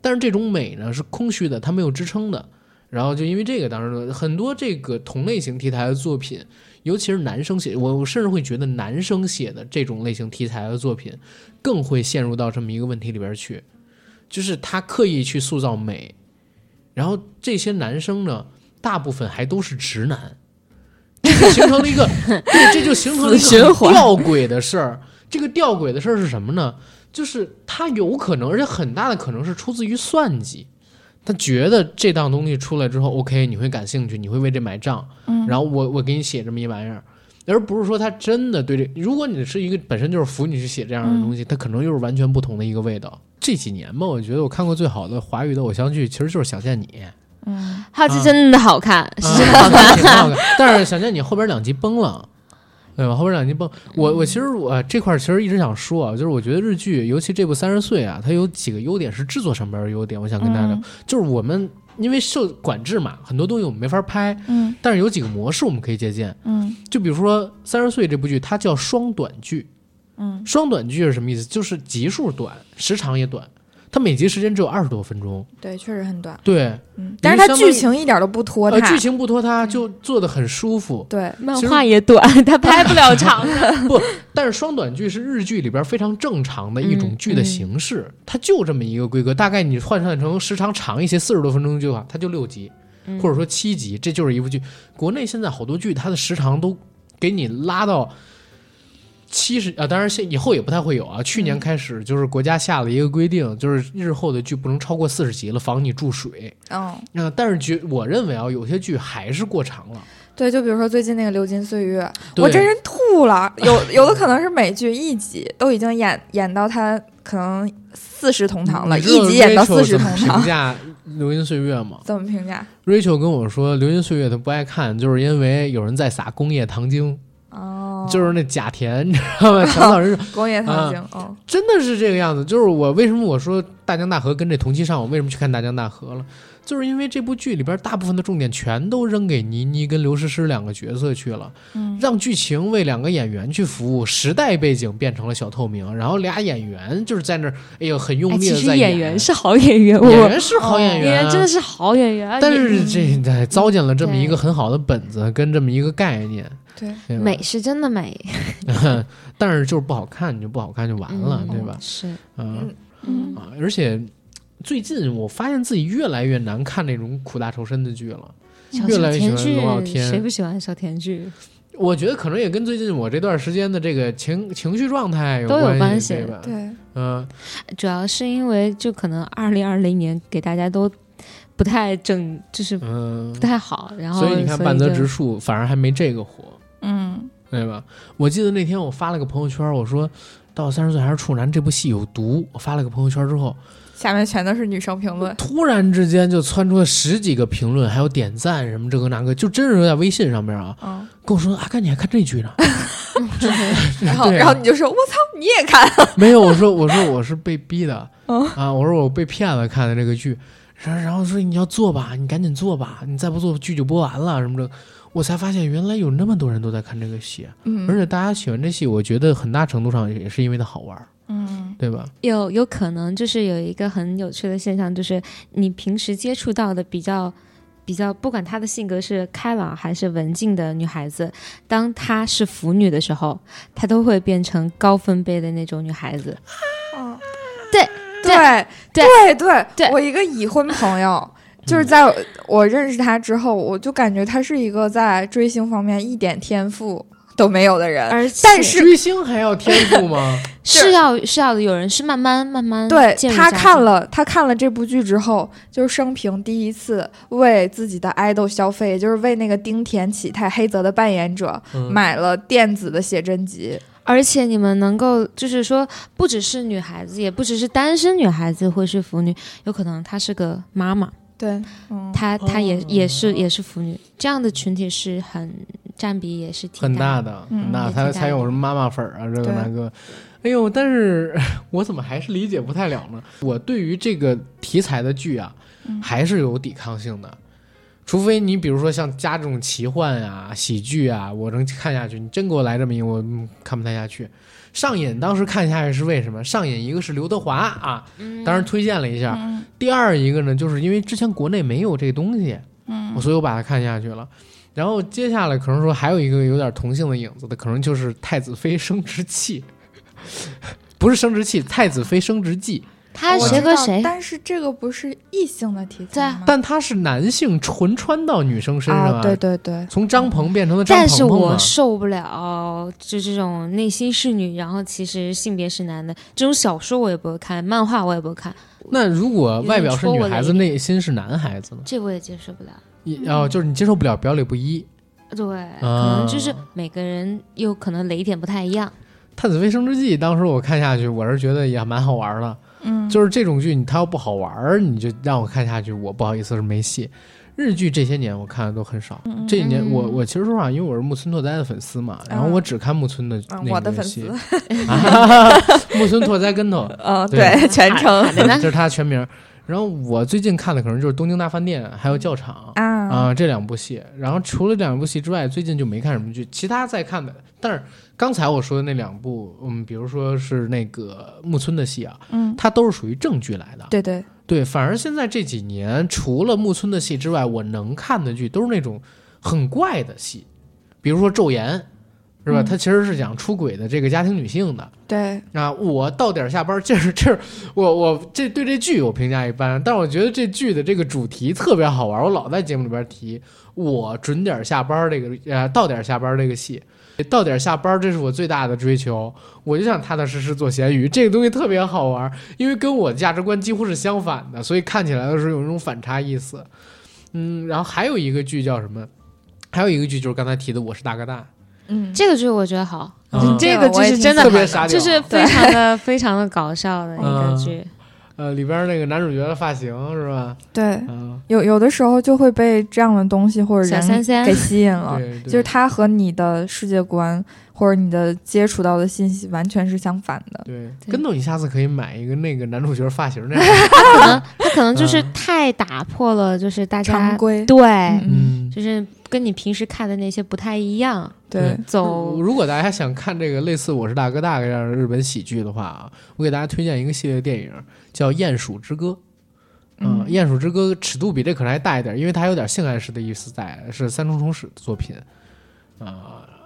但是这种美呢是空虚的，它没有支撑的。然后就因为这个，当时很多这个同类型题材的作品，尤其是男生写，我甚至会觉得男生写的这种类型题材的作品更会陷入到这么一个问题里边去，就是他刻意去塑造美，然后这些男生呢，大部分还都是直男，这就形成了一个吊诡的事儿。这个吊诡的事儿是什么呢？就是他有可能，而且很大的可能是出自于算计。他觉得这档东西出来之后 ，OK， 你会感兴趣，你会为这买账，然后我给你写这么一玩意儿。而不是说他真的对这，如果你是一个本身就是腐女去写这样的东西，它可能又是完全不同的一个味道。这几年嘛，我觉得我看过最好的华语的偶像剧，其实就是《想见你》。还有这真的好看，是真的好看。但是《想见你》后边2集崩了，对吧？后边2集崩，我其实这块其实一直想说啊，就是我觉得日剧，尤其这部《30岁》啊，它有几个优点是制作上边的优点，我想跟大家聊，就是我们。因为受管制嘛，很多东西我们没法拍，但是有几个模式我们可以借鉴，就比如说30岁这部剧，它叫双短剧，双短剧是什么意思？就是集数短，时长也短，它每集时间只有20多分钟，对，确实很短，对，但是它剧情一点都不拖沓，剧情不拖沓，就做得很舒服，对，漫画也短，它拍不了长的。不，但是双短剧是日剧里边非常正常的一种剧的形式，它就这么一个规格，大概你换算成时长长一些，40多分钟就好，它就6集，或者说7集，这就是一部剧。国内现在好多剧它的时长都给你拉到70啊，当然现以后也不太会有啊。去年开始就是国家下了一个规定，就是日后的剧不能超过40集了，防你注水。哦，但是我认为啊，有些剧还是过长了。对，就比如说最近那个《流金岁月》，我真是吐了。有的可能是美剧一集都已经演到他可能40同堂了，一集演到40同堂。评价《流金岁月》吗？怎么评价 ？Rachel 跟我说，《流金岁月》他不爱看，就是因为有人在撒工业糖精。哦，就是那假甜，你知道吗？全老师工业糖精，哦，真的是这个样子。就是我为什么我说《大江大河》跟这同期上，我为什么去看《大江大河》了？就是因为这部剧里边大部分的重点全都扔给倪妮跟刘诗诗两个角色去了，让剧情为两个演员去服务，时代背景变成了小透明，然后俩演员就是在那儿，哎呦，很用力的在演。其实演员是好演员，演员是好演员，演员真的是好演员。但是这糟践了这么一个很好的本子跟这么一个概念。对，美是真的美，但是就是不好看，你就不好看就完了，对吧？是，而且。最近我发现自己越来越难看那种苦大仇深的剧了，越来越喜欢龙傲天。谁不喜欢小甜剧？我觉得可能也跟最近我这段时间的这个情绪状态有关系，对吧？对，主要是因为就可能2020年给大家都不太正，就是不太好，然后所以你看半泽直树反而还没这个火，对吧？我记得那天我发了个朋友圈，我说到30岁还是处男这部戏有毒。我发了个朋友圈之后。下面全都是女生评论，突然之间就窜出了10几个评论，还有点赞什么这个那个，就真是在微信上面啊，跟我说阿甘你还看这剧呢，然后你就说我操你也看？没有，我说我是被逼的，啊，我说我被骗了看的这个剧，然后说你要做吧，你赶紧做吧，你再不做剧就播完了什么这，我才发现原来有那么多人都在看这个戏，而且大家喜欢这戏，我觉得很大程度上也是因为它好玩。对吧？有可能就是有一个很有趣的现象，就是你平时接触到的比较，不管她的性格是开朗还是文静的女孩子，当她是腐女的时候，她都会变成高分贝的那种女孩子。哦，对，我一个已婚朋友。就是在我认识她之后，我就感觉她是一个在追星方面一点天赋都没有的人，而且但是追星还要天赋吗？是要有人是慢慢对他看了这部剧之后，就是生平第一次为自己的爱豆消费，也就是为那个丁田启泰黑泽的扮演者买了电子的写真集。而且你们能够就是说，不只是女孩子，也不只是单身女孩子会是腐女，有可能她是个妈妈。对，她也是腐女，这样的群体是很占比也是挺大很大的，那她才有什么妈妈粉啊，这个那个，哎呦！但是我怎么还是理解不太了呢？我对于这个题材的剧啊，还是有抵抗性的，除非你比如说像加这种奇幻啊、喜剧啊，我能看下去。你真给我来这么一个，我看不太下去。上瘾当时看下去是为什么？上瘾一个是刘德华啊，当时推荐了一下。第二一个呢，就是因为之前国内没有这个东西，所以我把它看下去了。然后接下来可能说还有一个有点同性的影子的，可能就是《太子妃升职记》，不是升职器，《太子妃升职记》。他谁和谁？但是这个不是异性的题材吗？但他是男性纯穿到女生身上，对，从张鹏变成了张鹏鹏。但是我受不了就这种内心是女，然后其实性别是男的这种小说，我也不会看，漫画我也不会看。那如果外表是女孩子，内心是男孩子呢？这我也接受不了。就是你接受不了表里不一。对，可能就是每个人又可能雷点不太一样。《太子妃升职记》当时我看下去，我是觉得也蛮好玩的。就是这种剧它要不好玩你就让我看下去，我不好意思是没戏。日剧这些年我看的都很少，这几年我其实说话，因为我是木村拓哉的粉丝嘛，然后我只看木村的那个，我的粉丝木村拓哉跟头对，全称就是他全名。然后我最近看的可能就是《东京大饭店》还有《教场》这两部戏。然后除了两部戏之外，最近就没看什么剧，其他在看的。但是刚才我说的那两部，比如说是那个木村的戏啊，它都是属于正剧来的。对，反而现在这几年，除了木村的戏之外，我能看的剧都是那种很怪的戏，比如说《昼颜》，是吧？她其实是想出轨的这个家庭女性的。对啊，我到点下班，这是我这对这剧我评价一般，但我觉得这剧的这个主题特别好玩，我老在节目里边提我准点下班这个到点下班这个戏。到点下班这是我最大的追求，我就想踏踏实实做咸鱼，这个东西特别好玩，因为跟我价值观几乎是相反的，所以看起来的时候有那种反差意思。然后还有一个剧叫什么，还有一个剧就是刚才提的《我是大哥大》。这个剧我觉得好，这个剧是真的特别傻，就是非常的搞笑的一个剧。里边那个男主角的发型是吧？对，有的时候就会被这样的东西或者人给吸引了，就是他和你的世界观或者你的接触到的信息完全是相反的。对，跟斗你下次可以买一个那个男主角发型那样。他可能就是太打破了，就是大家常规，对，就是跟你平时看的那些不太一样。对，如果大家想看这个类似《我是大哥大》这样的日本喜剧的话啊，我给大家推荐一个系列电影。叫《鼹鼠之歌》，鼹鼠之歌尺度比这可能还大一点，因为它有点性暗示的意思在，是三重重史的作品，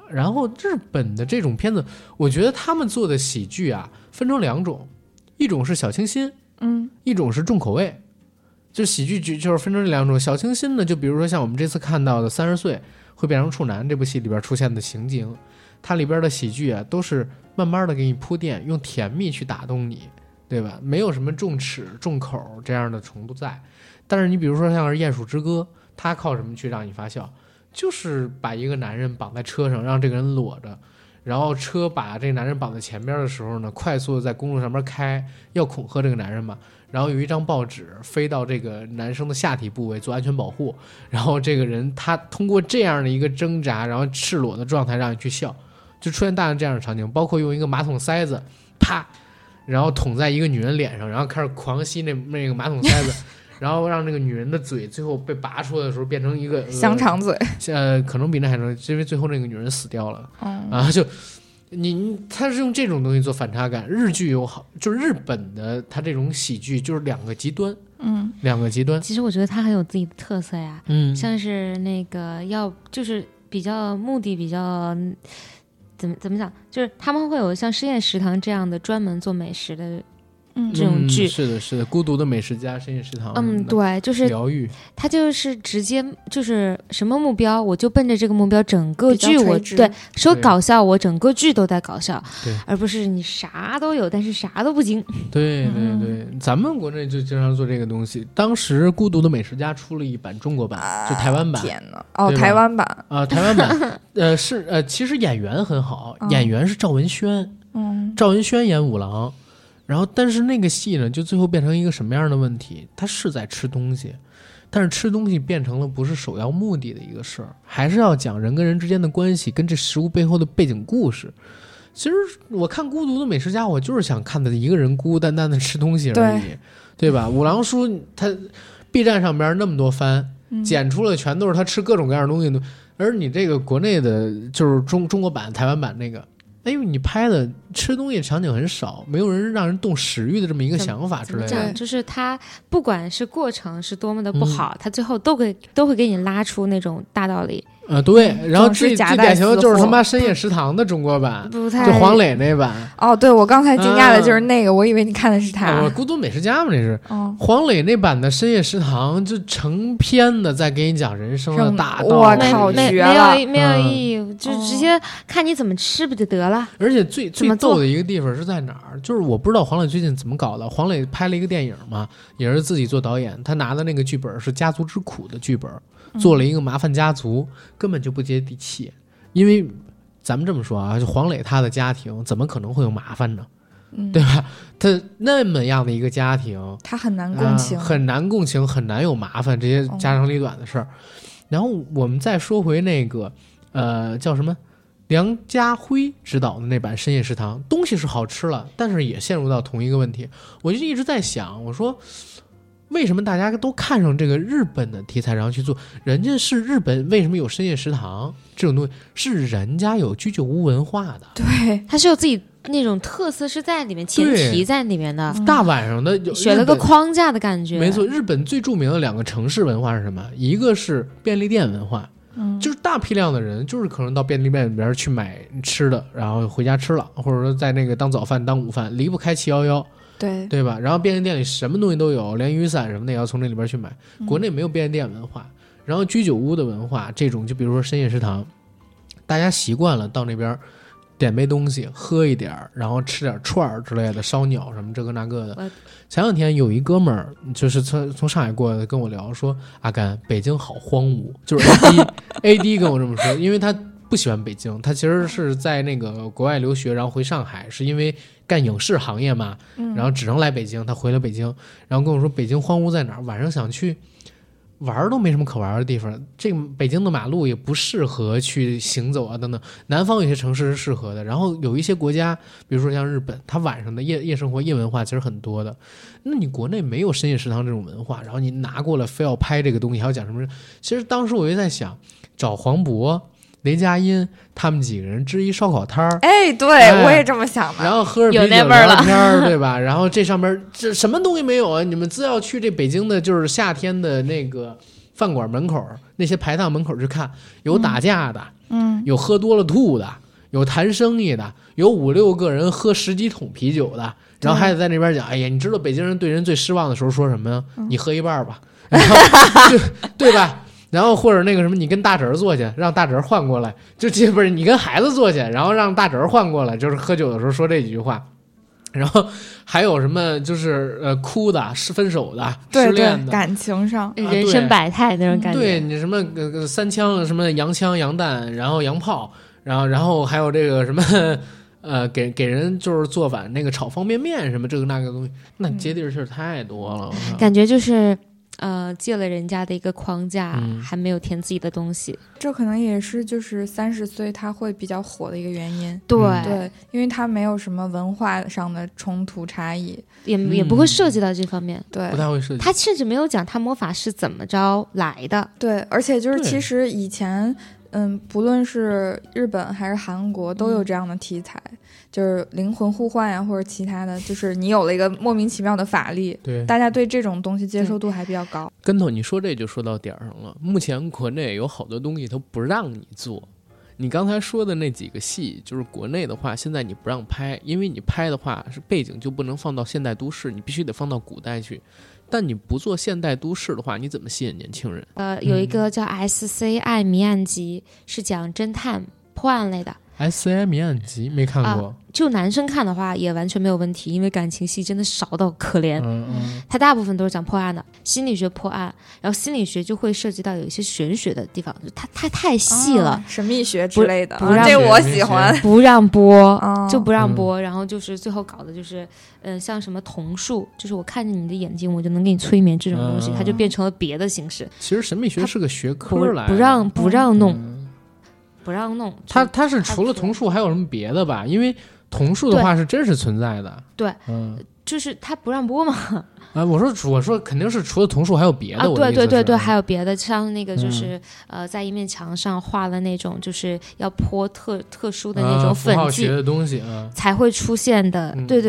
然后日本的这种片子，我觉得他们做的喜剧啊，分成两种，一种是小清新，一种是重口味，就喜剧就是分成两种，小清新呢，就比如说像我们这次看到的《30岁会变成处男》这部戏里边出现的情景，它里边的喜剧啊，都是慢慢的给你铺垫，用甜蜜去打动你。对吧？没有什么重齿重口这样的程度在，但是你比如说像是《鼹鼠之歌》，它靠什么去让你发笑？就是把一个男人绑在车上，让这个人裸着，然后车把这个男人绑在前边的时候呢，快速在公路上面开，要恐吓这个男人嘛。然后有一张报纸飞到这个男生的下体部位做安全保护，然后这个人他通过这样的一个挣扎，然后赤裸的状态让你去笑，就出现大量这样的场景，包括用一个马桶塞子，啪。然后捅在一个女人脸上，然后开始狂吸那个马桶塞子，然后让那个女人的嘴最后被拔出来的时候变成一个香肠嘴，可能比那还能，因为最后那个女人死掉了，啊，就他是用这种东西做反差感。日剧有好，就是日本的他这种喜剧就是两个极端，两个极端。其实我觉得他很有自己的特色呀，像是那个要就是比较目的比较。怎么讲？就是他们会有像深夜食堂这样的专门做美食的这种剧，是的，孤独的美食家、深夜食堂，对，就是疗愈。他就是直接就是什么目标，我就奔着这个目标，整个剧我对说搞笑，我整个剧都在搞笑，而不是你啥都有，但是啥都不精。对对对，咱们国内就经常做这个东西。当时《孤独的美食家》出了一版中国版，就台湾版。天哪！哦，台湾版啊，台湾版。其实演员很好，演员是赵文轩，赵文轩演五郎，然后但是那个戏呢，就最后变成一个什么样的问题？他是在吃东西，但是吃东西变成了不是首要目的的一个事儿，还是要讲人跟人之间的关系，跟这食物背后的背景故事。其实我看《孤独的美食家》，我就是想看的一个人孤孤单单的吃东西而已， 对吧？五郎叔他 B 站上边那么多番，剪出了全都是他吃各种各样的东西的。而你这个国内的就是中国版、台湾版那个，哎呦，你拍的吃东西场景很少，没有人让人动食欲的这么一个想法之类的。就是他不管是过程是多么的不好，他最后都会给你拉出那种大道理。对，然后最典型的就是他妈深夜食堂的中国版，就黄磊那版。哦，对，我刚才惊讶的就是那个，我以为你看的是他。孤独美食家嘛，这是。黄磊那版的深夜食堂就成篇的在给你讲人生的大道理。我靠，绝了！没有意义，就直接看你怎么吃不就得了。而且最逗的一个地方是在哪儿？就是我不知道黄磊最近怎么搞的。黄磊拍了一个电影嘛，也是自己做导演，他拿的那个剧本是《家族之苦》的剧本。做了一个麻烦家族，根本就不接地气。因为咱们这么说啊，就黄磊他的家庭怎么可能会有麻烦呢？对吧？他那么样的一个家庭，他很难共情，很难共情，很难有麻烦这些家长里短的事儿。然后我们再说回那个叫什么梁家辉执导的那版《深夜食堂》，东西是好吃了，但是也陷入到同一个问题。我就一直在想，我说。为什么大家都看上这个日本的题材然后去做？人家是日本，为什么有深夜食堂这种东西？是人家有居酒屋文化的，对，它是有自己那种特色是在里面，前提在里面的。大晚上的选了个框架的感觉，没错。日本最著名的两个城市文化是什么？一个是便利店文化，就是大批量的人就是可能到便利店里边去买吃的，然后回家吃了，或者说在那个当早饭当午饭，离不开711，对对吧？然后便利店里什么东西都有，连雨伞什么的也要从那里边去买。国内没有便利店文化，然后居酒屋的文化，这种就比如说深夜食堂，大家习惯了到那边点杯东西喝一点，然后吃点串儿之类的，烧鸟什么这个那个的。前两天有一哥们儿就是从上海过来的跟我聊说，阿甘北京好荒芜，就是 AD 跟我这么说，因为他不喜欢北京，他其实是在那个国外留学，然后回上海是因为干影视行业嘛，然后只能来北京，他回了北京，然后跟我说北京荒芜在哪儿，晚上想去玩都没什么可玩的地方，这个北京的马路也不适合去行走啊等等。南方有些城市是适合的，然后有一些国家，比如说像日本，它晚上的夜生活、夜文化其实很多的。那你国内没有深夜食堂这种文化，然后你拿过来非要拍这个东西，还要讲什么？其实当时我就在想，找黄渤、雷佳音他们几个人支一烧烤摊儿，哎，对，我也这么想的。然后喝着啤酒聊天，对吧？然后这上面这什么东西没有啊？你们只要去这北京的，就是夏天的那个饭馆门口那些排档门口去看，有打架的，有喝多了吐的，有谈生意的，有5-6个人喝10几桶啤酒的，然后还得在那边讲，哎呀，你知道北京人对人最失望的时候说什么呀？你喝一半吧，然后对吧？然后或者那个什么，你跟大侄儿坐去，让大侄儿换过来，就这不是你跟孩子坐去，然后让大侄儿换过来，就是喝酒的时候说这几句话。然后还有什么就是哭的、是分手的、对失恋的、感情上、人生百态那种感觉。对你什么3枪什么洋枪、洋弹，然后洋炮，然后还有这个什么给人就是做碗那个炒方便面什么这个那个东西，那接地气儿太多了。感觉就是。借了人家的一个框架，还没有填自己的东西，这可能也是就是30岁他会比较火的一个原因。对，因为他没有什么文化上的冲突差异，也不会涉及到这方面，对，不太会涉及。他甚至没有讲他魔法是怎么着来的，对，而且就是其实以前。不论是日本还是韩国都有这样的题材，就是灵魂互换呀，或者其他的，就是你有了一个莫名其妙的法力，对，大家对这种东西接受度还比较高。跟头，你说这就说到点上了。目前国内有好多东西都不让你做。你刚才说的那几个戏，就是国内的话，现在你不让拍，因为你拍的话是背景就不能放到现代都市，你必须得放到古代去。但你不做现代都市的话，你怎么吸引年轻人？有一个叫 SCI 迷案集，是讲侦探破案类的。SCI 迷案集没看过、就男生看的话也完全没有问题，因为感情戏真的少到可怜。它大部分都是讲破案的，心理学破案，然后心理学就会涉及到有一些玄学的地方，它太细了、神秘学之类的，不让这我喜欢，不让播、就不让播、然后就是最后搞的就是。像什么瞳术，就是我看着你的眼睛我就能给你催眠这种东西、它就变成了别的形式。其实神秘学是个学科来的，不让弄、不让弄。它是除了瞳术还有什么别的吧？因为瞳术的话是真实存在的。对，就是它不让播嘛。我说肯定是除了瞳术还有别的。对，还有别的，像那个就是、在一面墙上画了那种就是要泼特殊的那种粉剂的东西、才会出现的。对，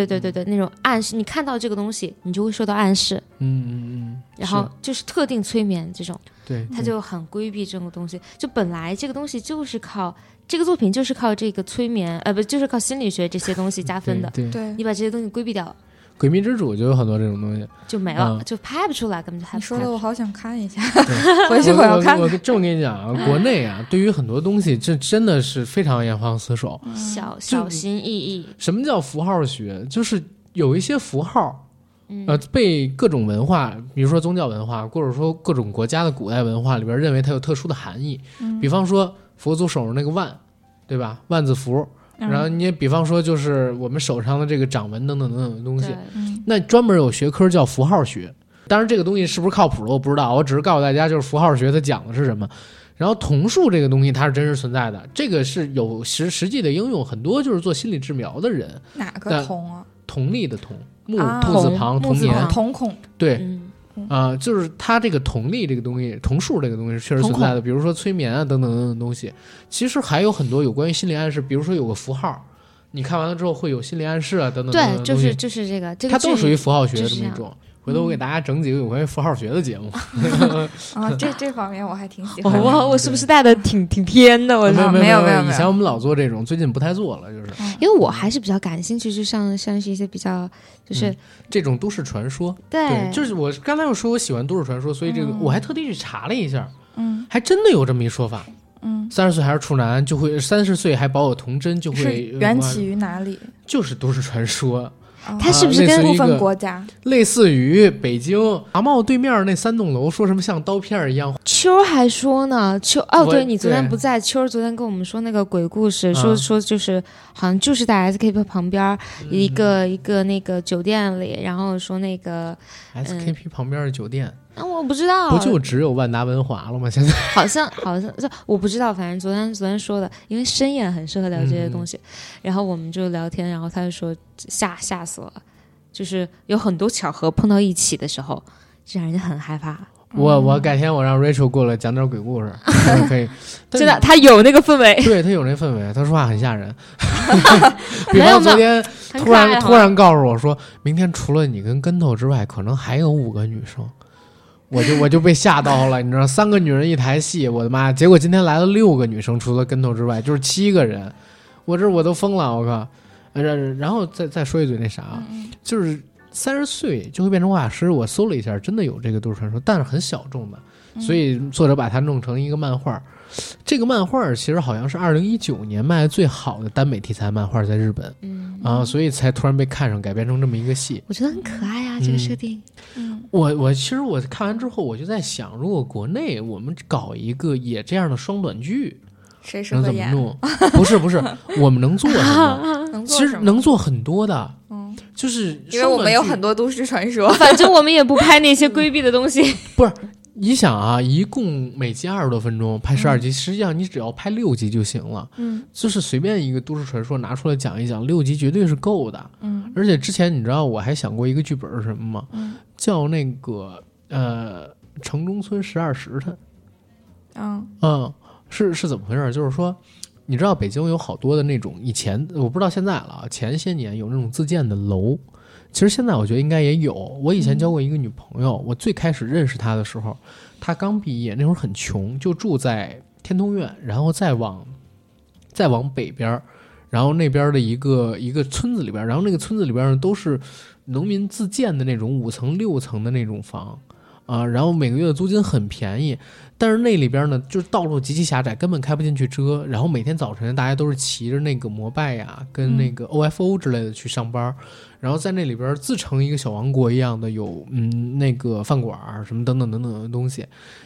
那种暗示，你看到这个东西你就会受到暗示。然后就是特定催眠这种，对，他就很规避这种东西。就本来这个东西就是靠这个作品就是靠这个催眠，不就是靠心理学这些东西加分的。对，你把这些东西规避掉了。鬼迷之主就有很多这种东西就没了、就拍不出来，根本就拍不出来。你说的我好想看一下回去我要看看。我这么跟你讲啊，国内啊对于很多东西这真的是非常严防死守、小心翼翼。什么叫符号学？就是有一些符号、被各种文化，比如说宗教文化或者说各种国家的古代文化里边认为它有特殊的含义、比方说佛祖手上那个万，对吧，万字符。然后你也比方说就是我们手上的这个掌纹等等等等的东西、那专门有学科叫符号学。当然这个东西是不是靠谱的我不知道，我只是告诉大家就是符号学它讲的是什么。然后瞳术这个东西它是真实存在的，这个是有实际的应用，很多就是做心理治疗的人。哪个瞳啊？瞳力的瞳，木字旁，童年，瞳孔。对。就是它这个瞳力这个东西，瞳术这个东西是确实存在的，比如说催眠啊等等等等东西。其实还有很多有关于心理暗示，比如说有个符号，你看完了之后会有心理暗示啊等等等等。对，就是这个它都属于符号学这么一种。回头我给大家整几个有关于符号学的节目啊，这方面我还挺喜欢的。我是不是带的挺偏的？我没有，以前我们老做这种，最近不太做了，就是因为我还是比较感兴趣，就像是一些比较就是、这种都市传说。对，就是我刚才又说我喜欢都市传说，所以这个、我还特地去查了一下，还真的有这么一说法。30岁还是处男就会，30岁还保有童贞就会，缘起于哪里？就是都市传说。它是不是跟部分国家类似于北京华贸对面那3栋楼说什么像刀片一样？秋还说呢，对，你昨天不在，秋昨天跟我们说那个鬼故事，说就是好像就是在 SKP 旁边一个那个酒店里，然后说那个 SKP 旁边的酒店。我不知道，不就只有万达文华了吗？现在好像我不知道，反正昨天说的，因为深夜很适合聊这些东西，然后我们就聊天，然后他就说吓死了，就是有很多巧合碰到一起的时候，就让人很害怕。我改天我让 Rachel 过来讲点鬼故事，可以。真的，他有那个氛围，对他有那氛围，他说话很吓人。比方昨天突然告诉我说，明天除了你跟跟头之外，可能还有5个女生。我就被吓到了，你知道，3个女人一台戏，我的妈！结果今天来了6个女生，除了跟头之外就是7个人，我都疯了，我靠！然后再说一嘴那啥，就是30岁就会变成魔法师，我搜了一下，真的有这个都市传说，但是很小众的，所以作者把它弄成一个漫画。这个漫画其实好像是2019年卖最好的耽美题材漫画在日本，所以才突然被看上，改编成这么一个戏。我觉得很可爱啊，这个设定。我其实我看完之后我就在想，如果国内我们搞一个也这样的双短剧，谁能怎么弄？不是，我们能做什么？其实能做很多的。就是因为我们有很多都市传说，反正我们也不拍那些规避的东西。不是。你想啊，一共每集20多分钟，拍12集，实际上你只要拍6集就行了。就是随便一个都市传说拿出来讲一讲，6集绝对是够的。而且之前你知道我还想过一个剧本是什么吗？叫那个城中村12时辰。是怎么回事？就是说，你知道北京有好多的那种以前我不知道现在了，前些年有那种自建的楼。其实现在我觉得应该也有。我以前交过一个女朋友，我最开始认识她的时候，她刚毕业，那会儿很穷，就住在天通苑，然后再往北边，然后那边的一个村子里边，然后那个村子里边都是农民自建的那种5层6层的那种房啊，然后每个月的租金很便宜，但是那里边呢，就是道路极其狭窄，根本开不进去车。然后每天早晨大家都是骑着那个摩拜呀，跟那个 OFO 之类的去上班，然后在那里边自成一个小王国一样的有那个饭馆什么等等等等的东西。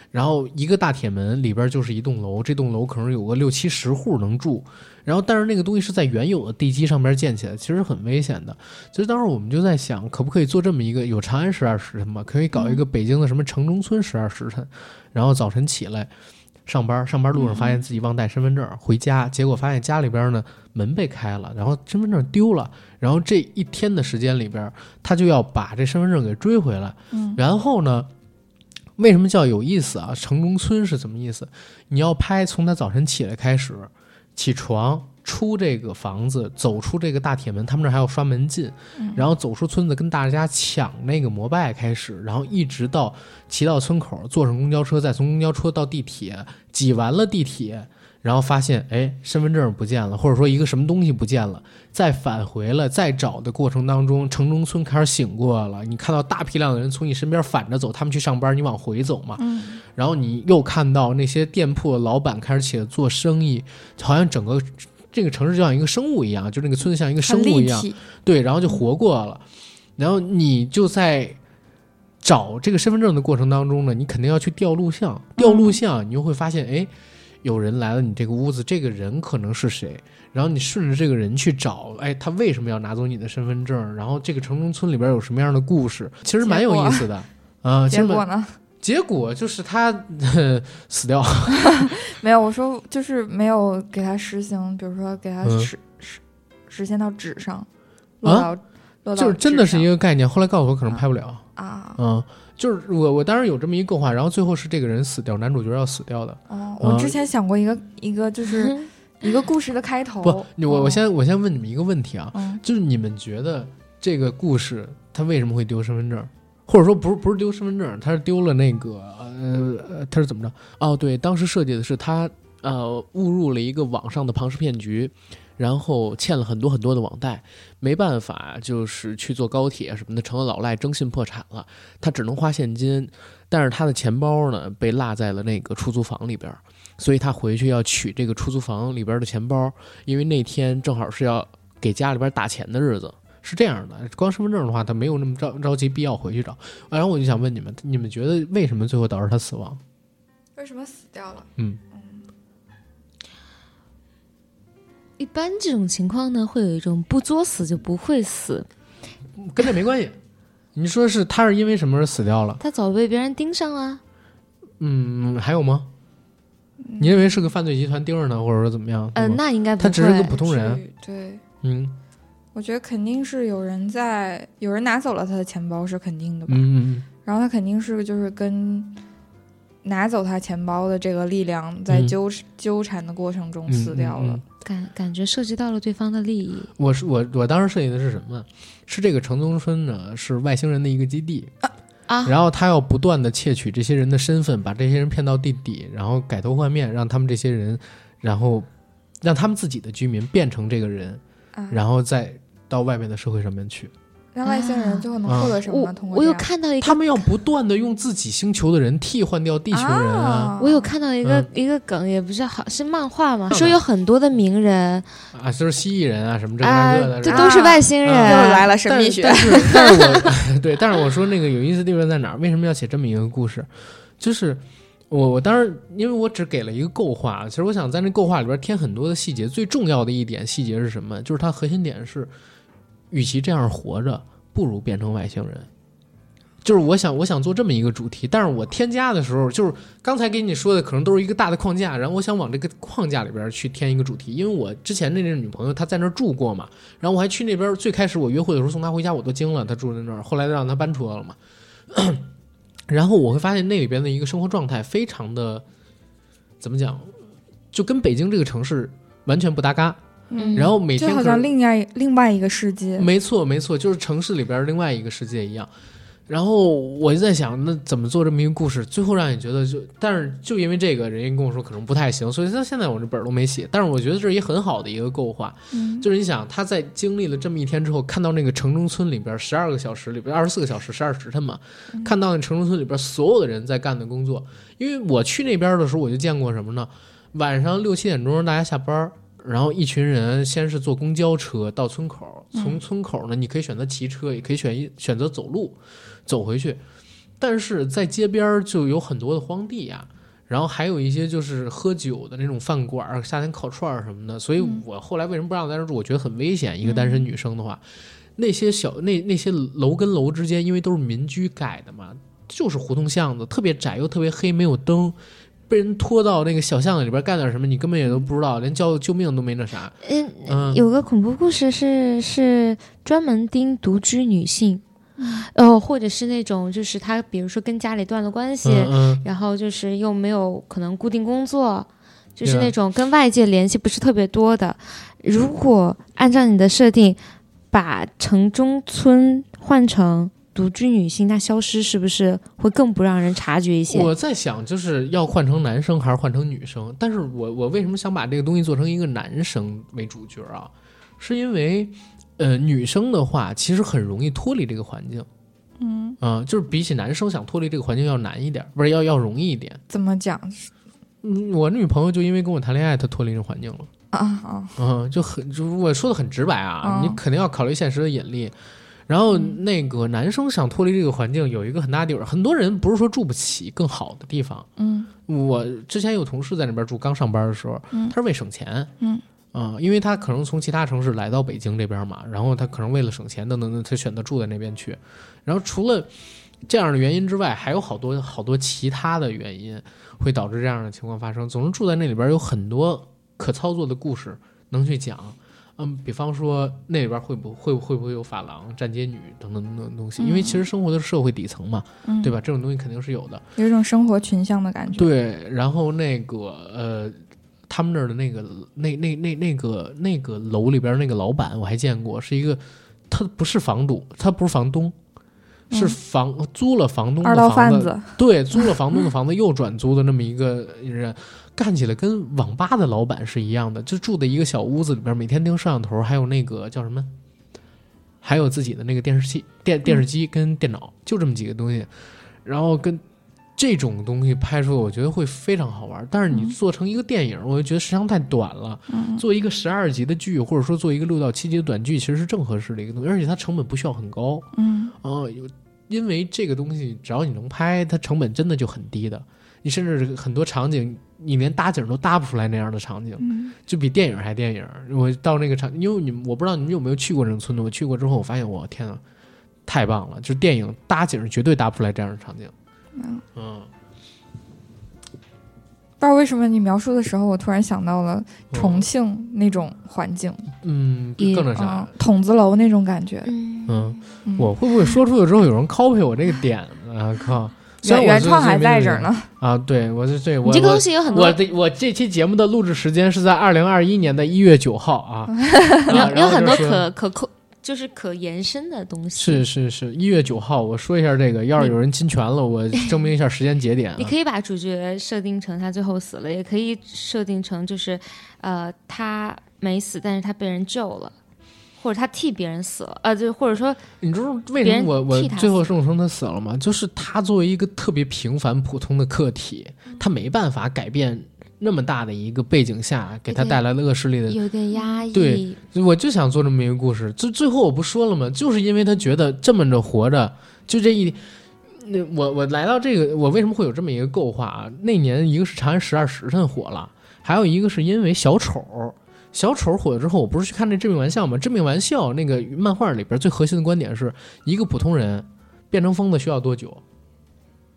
然后一个大铁门里边就是一栋楼，这栋楼可能有个6、70户能住。然后但是那个东西是在原有的地基上边建起来，其实很危险的。其实当时我们就在想，可不可以做这么一个，有长安12时辰嘛，可以搞一个北京的什么城中村12时辰，然后早晨起来上班路上发现自己忘带身份证，回家结果发现家里边呢门被开了，然后身份证丢了，然后这一天的时间里边他就要把这身份证给追回来。然后呢，为什么叫有意思啊？城中村是怎么意思？你要拍从他早晨起来开始，起床出这个房子，走出这个大铁门，他们这还要刷门禁，然后走出村子跟大家抢那个摩拜开始，然后一直到骑到村口，坐上公交车，再从公交车到地铁，挤完了地铁，然后发现身份证不见了，或者说一个什么东西不见了，再返回了，再找的过程当中，城中村开始醒过了，你看到大批量的人从你身边反着走，他们去上班，你往回走嘛。然后你又看到那些店铺的老板开始起来做生意，好像整个这个城市就像一个生物一样，就那个村子像一个生物一样，对，然后就活过了。然后你就在找这个身份证的过程当中呢，你肯定要去调录像，你就会发现有人来了你这个屋子，这个人可能是谁，然后你顺着这个人去找，他为什么要拿走你的身份证，然后这个城中村里边有什么样的故事，其实蛮有意思的。结果呢？结果就是他死掉了。没有，我说就是没有给他实行，比如说给他实现到纸上，落到就是真的是一个概念。后来告诉我可能拍不了就是我当时有这么一个话，然后最后是这个人死掉，男主角要死掉的。我之前想过一个就是一个故事的开头。我先问你们一个问题啊，就是你们觉得这个故事他为什么会丢身份证？或者说不是丢身份证，他是丢了那个他是怎么着？哦，对，当时设计的是他误入了一个网上的庞氏骗局，然后欠了很多很多的网贷，没办法就是去坐高铁什么的，成了老赖，征信破产了，他只能花现金，但是他的钱包呢被落在了那个出租房里边，所以他回去要取这个出租房里边的钱包，因为那天正好是要给家里边打钱的日子。是这样的，光身份证的话他没有那么着急必要回去找。然后我就想问你们觉得为什么最后导致他死亡？为什么死掉了？一般这种情况呢，会有一种不作死就不会死，跟这没关系。你说是他是因为什么而死掉了？他早被别人盯上了。还有吗？你认为是个犯罪集团盯着他，或者说怎么样？那应该不会，他只是个普通人。对，我觉得肯定是有人拿走了他的钱包，是肯定的吧。然后他肯定是就是跟拿走他钱包的这个力量在纠缠的过程中死掉了。感觉涉及到了对方的利益。我当时设计的是什么？是这个城中村呢是外星人的一个基地啊，然后他要不断的窃取这些人的身份，把这些人骗到地底，然后改头换面，让他们这些人，然后让他们自己的居民变成这个人，然后再到外面的社会上面去。那外星人最后能获得什么呢？通过我有看到一个，他们要不断的用自己星球的人替换掉地球人啊。我有看到一个梗，也不是好是漫画嘛，说有很多的名人啊，就是蜥蜴人啊什么这个的，这都是外星人。又来了神秘学。但是我对，但是我说那个有意思的地方在哪儿？为什么要写这么一个故事？就是我当然，因为我只给了一个构画，其实我想在那构画里边添很多的细节。最重要的一点细节是什么？就是它核心点是，与其这样活着，不如变成外星人。就是我想做这么一个主题，但是我添加的时候，就是刚才给你说的可能都是一个大的框架，然后我想往这个框架里边去添一个主题。因为我之前那女朋友她在那儿住过嘛，然后我还去那边，最开始我约会的时候送她回家我都惊了，她住在那儿，后来让她搬出来了嘛。然后我会发现那里边的一个生活状态非常的，怎么讲，就跟北京这个城市完全不搭嘎。然后每天就好像另外一个世界。没错，就是城市里边另外一个世界一样。然后我就在想，那怎么做这么一个故事，最后让你觉得但是因为这个人家跟我说可能不太行，所以现在我这本都没写。但是我觉得这是一很好的一个构画，就是你想他在经历了这么一天之后，看到那个城中村里边12个小时里边24个小时12时辰嘛，看到那城中村里边所有的人在干的工作。因为我去那边的时候我就见过什么呢？晚上6-7点钟大家下班，然后一群人先是坐公交车到村口，从村口呢你可以选择骑车，也可以选择走路走回去。但是在街边就有很多的荒地啊，然后还有一些就是喝酒的那种饭馆，夏天烤串什么的。所以我后来为什么不让在这住，我觉得很危险，一个单身女生的话。那些楼跟楼之间，因为都是民居改的嘛，就是胡同巷子，特别窄又特别黑，没有灯，被人拖到那个小巷子里边干点什么，你根本也都不知道，连叫救命都没那啥。有个恐怖故事是专门盯独居女性，或者是那种就是她比如说跟家里断了关系，然后就是又没有可能固定工作，就是那种跟外界联系不是特别多的。如果按照你的设定，把城中村换成独居女性，她消失是不是会更不让人察觉一些？我在想就是要换成男生还是换成女生。但是我为什么想把这个东西做成一个男生为主角啊，是因为女生的话其实很容易脱离这个环境。就是比起男生想脱离这个环境要难一点，不是要容易一点。怎么讲？我女朋友就因为跟我谈恋爱她脱离这个环境了就我说的很直白啊，你肯定要考虑现实的引力。然后那个男生想脱离这个环境有一个很大地方，很多人不是说住不起更好的地方。我之前有同事在那边住，刚上班的时候，他是为省钱，因为他可能从其他城市来到北京这边嘛，然后他可能为了省钱等，他选择住在那边去。然后除了这样的原因之外，还有好多其他的原因会导致这样的情况发生。总之住在那里边有很多可操作的故事能去讲。比方说那里边会不会有法郎、站街女等等等东西，因为其实生活的社会底层嘛，对吧？这种东西肯定是有的，有一种生活群像的感觉。对，然后那个他们那儿的那个楼里边那个老板我还见过，是一个他不是房主，他不是房东，是租了房东的房子，二道贩子，对，租了房东的房子又转租的那么一个人，干起来跟网吧的老板是一样的，就住在一个小屋子里边，每天盯摄像头，还有那个叫什么，还有自己的那个电视器、电视机跟电脑，就这么几个东西，然后跟这种东西拍出来，我觉得会非常好玩。但是你做成一个电影，我就觉得时长太短了。做一个12集的剧，或者说做一个6到7集的短剧，其实是正合适的一个东西，而且它成本不需要很高。因为这个东西只要你能拍，它成本真的就很低的。你甚至很多场景，你连搭景都搭不出来那样的场景，就比电影还电影。我到那个场，因为我不知道你们有没有去过这种村子，我去过之后，我发现我天啊，太棒了！就是电影搭景绝对搭不出来这样的场景。不知道为什么你描述的时候我突然想到了重庆那种环境，更那啥，筒子楼那种感觉。我会不会说出去之后有人 copy 我这个点啊？靠，原创还在这儿呢啊！对，我是对，我这个东西有很多。我这期节目的录制时间是在2021年1月9号啊，有很多就是可延伸的东西。是，1月9号，我说一下这个。要是有人侵权了，我证明一下时间节点。你可以把主角设定成他最后死了，也可以设定成就是，他没死，但是他被人救了，或者他替别人死了，就或者说，你知道为什么我最后生成他死了吗？就是他作为一个特别平凡普通的客体，他没办法改变。那么大的一个背景下给他带来的恶势力的有点压抑。对，我就想做这么一个故事，最后我不说了吗？就是因为他觉得这么着活着就这一我来到这个，我为什么会有这么一个构画啊？那年一个是长安十二时辰火了，还有一个是因为小丑火了之后，我不是去看这致命玩笑吗？致命玩笑那个漫画里边最核心的观点是，一个普通人变成疯子需要多久，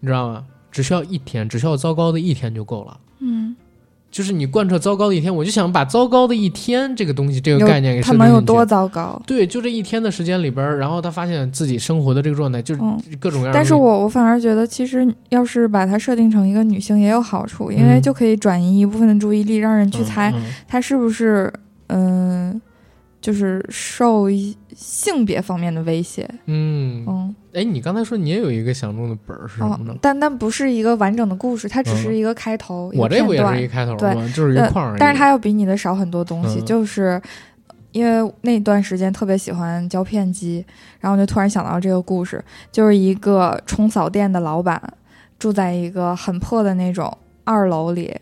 你知道吗？只需要一天，只需要糟糕的一天就够了。就是你贯彻糟糕的一天，我就想把糟糕的一天这个东西，这个概念给设定进去。他们有多糟糕？对，就这一天的时间里边，然后他发现自己生活的这个状态就是各种样的。但是我反而觉得，其实要是把它设定成一个女性也有好处，因为就可以转移一部分的注意力，让人去猜她是不是就是受性别方面的威胁。你刚才说你也有一个想中的本是什么呢？但不是一个完整的故事，它只是一个开头，我这不也是一开头吗？对，就是一块儿。但是它要比你的少很多东西，就是因为那段时间特别喜欢胶片机，然后就突然想到这个故事，就是一个冲扫店的老板住在一个很破的那种2楼里，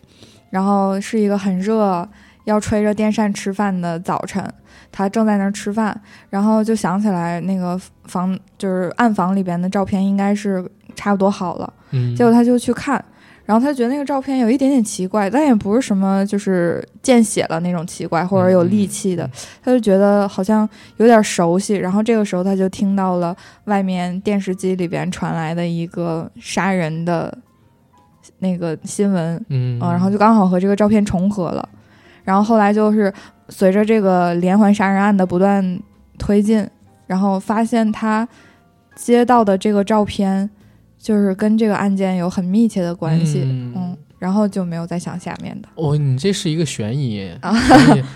然后是一个很热要吹着电扇吃饭的早晨，他正在那儿吃饭，然后就想起来那个房就是暗房里边的照片应该是差不多好了，结果他就去看，然后他觉得那个照片有一点点奇怪，但也不是什么就是见血了那种奇怪或者有戾气的，他就觉得好像有点熟悉，然后这个时候他就听到了外面电视机里边传来的一个杀人的那个新闻，然后就刚好和这个照片重合了。然后后来就是随着这个连环杀人案的不断推进，然后发现他接到的这个照片就是跟这个案件有很密切的关系，然后就没有再想下面的。你这是一个悬疑，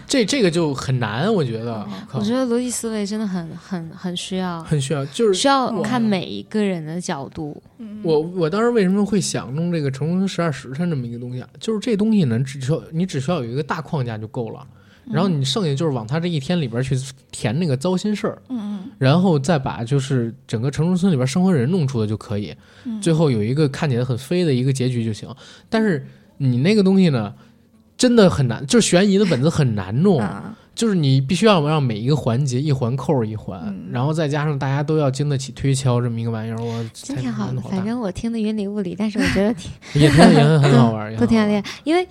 这个就很难，我觉得。我觉得逻辑思维真的很需要，很需要，就是需要看每一个人的角度。我当时为什么会想弄这个成功十二时辰这么一个东西啊？就是这东西呢，你只需要有一个大框架就够了，然后你剩下就是往他这一天里边去填那个糟心事儿，然后再把就是整个城中村里边生活人弄出的就可以，最后有一个看起来很飞的一个结局就行。但是你那个东西呢，真的很难，就是悬疑的本子很难弄，就是你必须要让每一个环节一环扣一环，然后再加上大家都要经得起推敲这么一个玩意儿，我真挺好的。反正我听的云里雾里，但是我觉得也很好玩，不挺好的？因为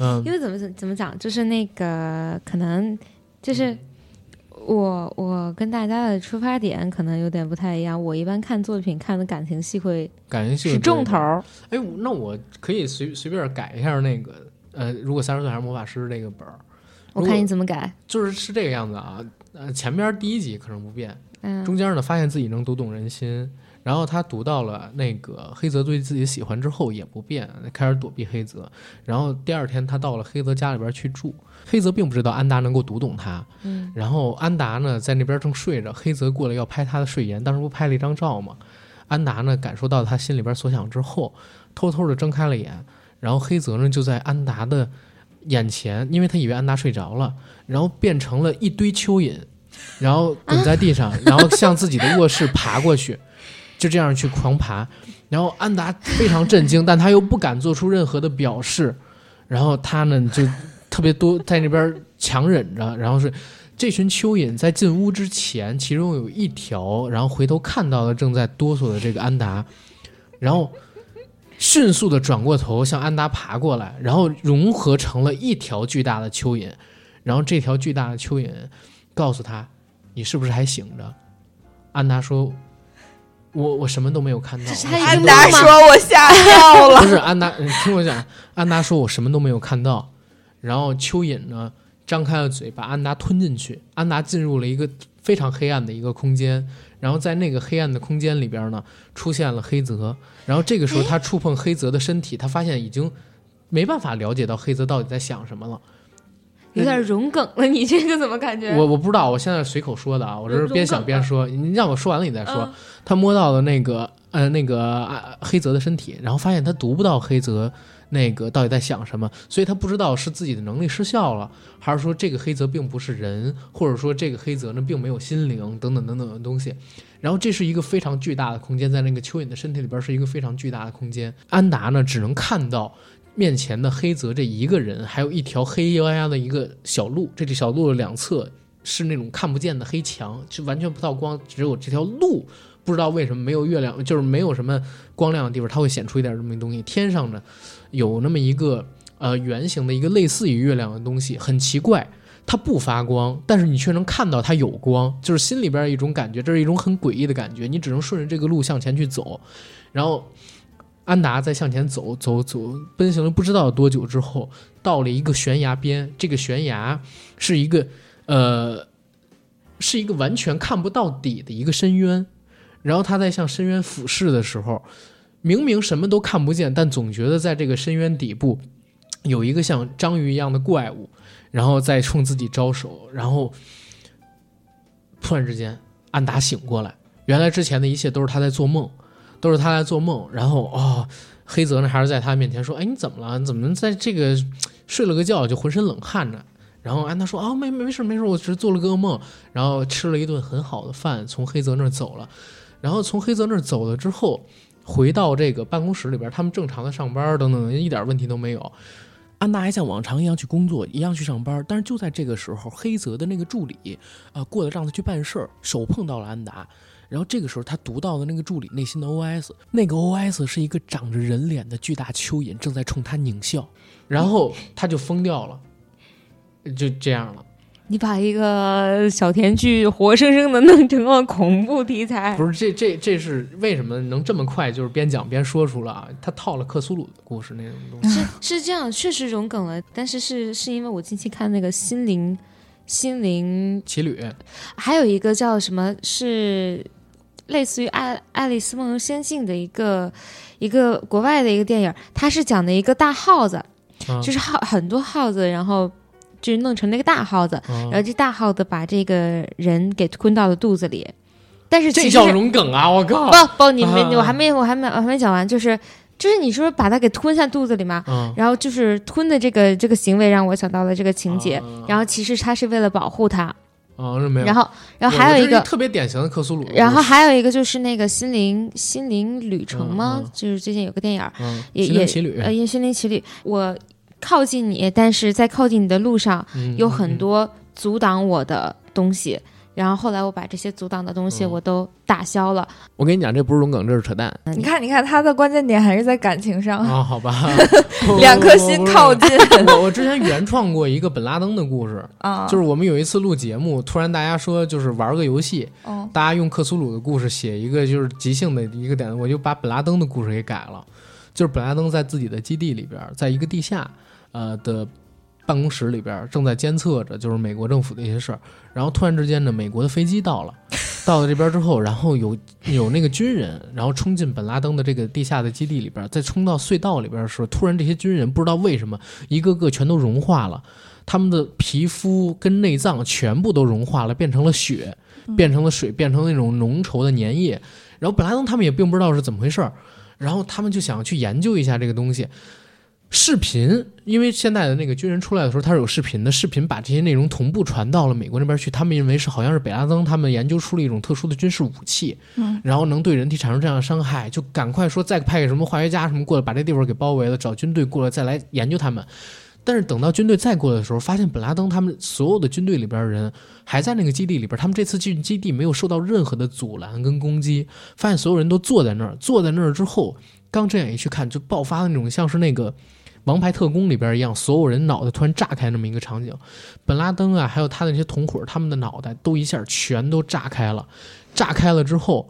怎么讲，就是那个可能就是我跟大家的出发点可能有点不太一样。我一般看作品看的感情戏是重头。那我可以随便改一下那个如果30岁还是魔法师这个本儿。我看你怎么改，就是这个样子啊。前边第1集可能不变，中间呢发现自己能读懂人心，然后他读到了那个黑泽对自己喜欢之后也不变，开始躲避黑泽，然后第2天他到了黑泽家里边去住，黑泽并不知道安达能够读懂他，然后安达呢在那边正睡着，黑泽过来要拍他的睡颜，当时不拍了一张照吗？安达呢感受到他心里边所想之后，偷偷的睁开了眼，然后黑泽呢就在安达的眼前，因为他以为安达睡着了，然后变成了一堆蚯蚓，然后滚在地上，然后向自己的卧室爬过去，就这样去狂爬。然后安达非常震惊，但他又不敢做出任何的表示，然后他呢就特别多在那边强忍着。然后是这群蚯蚓在进屋之前，其中有一条然后回头看到了正在哆嗦的这个安达，然后迅速的转过头向安达爬过来，然后融合成了一条巨大的蚯蚓。然后这条巨大的蚯蚓告诉他，你是不是还醒着？安达说，我什么都没有看到。安达说，我吓到了。不是安达，你听我讲，安达说我什么都没有看到。然后蚯蚓呢张开了嘴，把安达吞进去。安达进入了一个非常黑暗的一个空间，然后在那个黑暗的空间里边呢出现了黑泽。然后这个时候他触碰黑泽的身体，他发现已经没办法了解到黑泽到底在想什么了。有点融梗了，你这个怎么感觉？我不知道，我现在随口说的啊，我这是边想边说，你让我说完了你再说。他摸到了那个黑泽的身体，然后发现他读不到黑泽那个到底在想什么，所以他不知道是自己的能力失效了，还是说这个黑泽并不是人，或者说这个黑泽呢并没有心灵等等等等的东西。然后这是一个非常巨大的空间，在那个蚯蚓的身体里边是一个非常巨大的空间。安达呢只能看到面前的黑泽这一个人，还有一条黑压压的一个小路，这条小路的两侧是那种看不见的黑墙，就完全不到光，只有这条路不知道为什么没有月亮，就是没有什么光亮的地方它会显出一点这么东西。天上呢有那么一个圆形的一个类似于月亮的东西，很奇怪，它不发光，但是你却能看到它有光，就是心里边一种感觉，这是一种很诡异的感觉。你只能顺着这个路向前去走。然后安达在向前走，奔行了不知道多久之后，到了一个悬崖边。这个悬崖是一个完全看不到底的一个深渊。然后他在向深渊俯视的时候，明明什么都看不见，但总觉得在这个深渊底部有一个像章鱼一样的怪物，然后再冲自己招手。然后突然之间安达醒过来，原来之前的一切都是他在做梦，都是他在做梦。然后黑泽呢还是在他面前说，哎，你怎么了？怎么在这个睡了个觉就浑身冷汗呢？然后安达说，没事，我只是做了个噩梦。然后吃了一顿很好的饭，从黑泽那儿走了。然后从黑泽那儿走了之后，回到这个办公室里边，他们正常的上班等等，一点问题都没有。安达还像往常一样去工作，一样去上班。但是就在这个时候，黑泽的那个助理过来让他去办事，手碰到了安达。然后这个时候他读到了那个助理内心的 OS， 那个 OS 是一个长着人脸的巨大蚯蚓正在冲他狞笑，然后他就疯掉了，就这样了。你把一个小甜剧活生生的弄成了恐怖题材，不是这是为什么能这么快就是边讲边说出了啊？他套了克苏鲁的故事那种东西，是这样，确实融梗了。但是是因为我近期看那个心灵奇旅，还有一个叫什么是。类似于爱丽丝梦游仙境的一个国外的一个电影，它是讲的一个大耗子，就是很多耗子，然后就弄成那个大耗子，然后这大耗子把这个人给吞到了肚子里。但是这叫融梗啊！我靠！不，你我还没讲完，就是你说把它给吞下肚子里嘛，然后就是吞的这个行为让我想到了这个情节，然后其实他是为了保护它。没有。然后还有一个特别典型的克苏鲁。然后还有一个就是那个心灵旅程吗？就是最近有个电影，心灵奇旅。心灵奇旅，我靠近你，但是在靠近你的路上有很多阻挡我的东西。然后后来我把这些阻挡的东西我都打消了。我跟你讲，这不是融梗，这是扯淡。你看，他的关键点还是在感情上啊。好吧，两颗心靠近。我之前原创过一个本拉登的故事啊，就是我们有一次录节目，突然大家说就是玩个游戏，大家用克苏鲁的故事写一个就是即兴的一个点，我就把本拉登的故事给改了。就是本拉登在自己的基地里边，在一个地下的办公室里边正在监测着就是美国政府的一些事儿，然后突然之间呢美国的飞机到了这边之后，然后有那个军人然后冲进本拉登的这个地下的基地里边，在冲到隧道里边的时候，突然这些军人不知道为什么一个个全都融化了，他们的皮肤跟内脏全部都融化了，变成了血，变成了水，变成那种浓稠的粘液。然后本来他们也并不知道是怎么回事，然后他们就想去研究一下这个东西。视频，因为现在的那个军人出来的时候他是有视频的，视频把这些内容同步传到了美国那边去，他们认为是好像是北大增他们研究出了一种特殊的军事武器，然后能对人体产生这样的伤害，就赶快说再派给什么化学家什么过来把这地方给包围了，找军队过来再来研究他们。但是等到军队再过来的时候，发现本拉登他们所有的军队里边人还在那个基地里边，他们这次进基地没有受到任何的阻拦跟攻击，发现所有人都坐在那儿，坐在那儿之后刚这样一去看，就爆发那种像是那个王牌特工里边一样，所有人脑袋突然炸开那么一个场景。本拉登啊还有他的那些同伙，他们的脑袋都一下全都炸开了，炸开了之后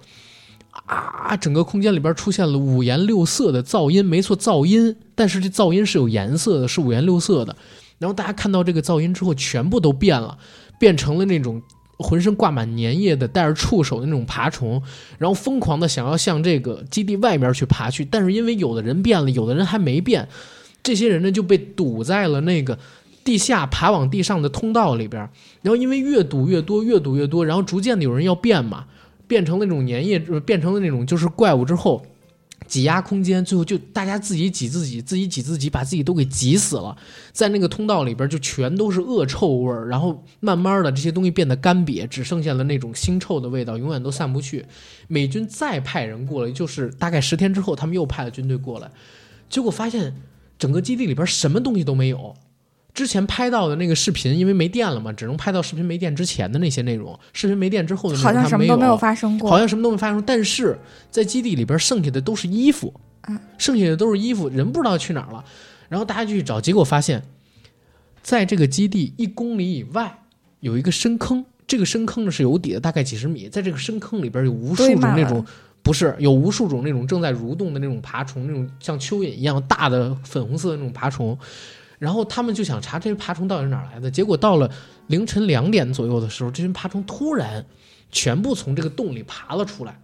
啊，整个空间里边出现了五颜六色的噪音，没错，噪音，但是这噪音是有颜色的，是五颜六色的。然后大家看到这个噪音之后全部都变了，变成了那种浑身挂满粘液的带着触手的那种爬虫，然后疯狂的想要向这个基地外面去爬去，但是因为有的人变了，有的人还没变，这些人呢就被堵在了那个地下爬往地上的通道里边。然后因为越堵越多越堵越多，然后逐渐的有人要变嘛，变成那种粘液，变成了那种就是怪物之后挤压空间，最后就大家自己挤自己，自己挤自己，把自己都给挤死了。在那个通道里边就全都是恶臭味，然后慢慢的这些东西变得干瘪，只剩下了那种腥臭的味道，永远都散不去。美军再派人过来，就是大概10天之后他们又派了军队过来，结果发现整个基地里边什么东西都没有。之前拍到的那个视频因为没电了嘛，只能拍到视频没电之前的那些内容，视频没电之后的内容好像什么都没有发生过，好像什么都没发生。但是在基地里边剩下的都是衣服，剩下的都是衣服，人不知道去哪儿了。然后大家就去找，结果发现在这个基地1公里以外有一个深坑，这个深坑是有底的，大概几十米，在这个深坑里边有无数种那种，不是，有无数种那种正在蠕动的那种爬虫，那种像蚯蚓一样大的粉红色的那种爬虫。然后他们就想查这些爬虫到底是哪来的，结果到了凌晨2点左右的时候，这群爬虫突然全部从这个洞里爬了出来，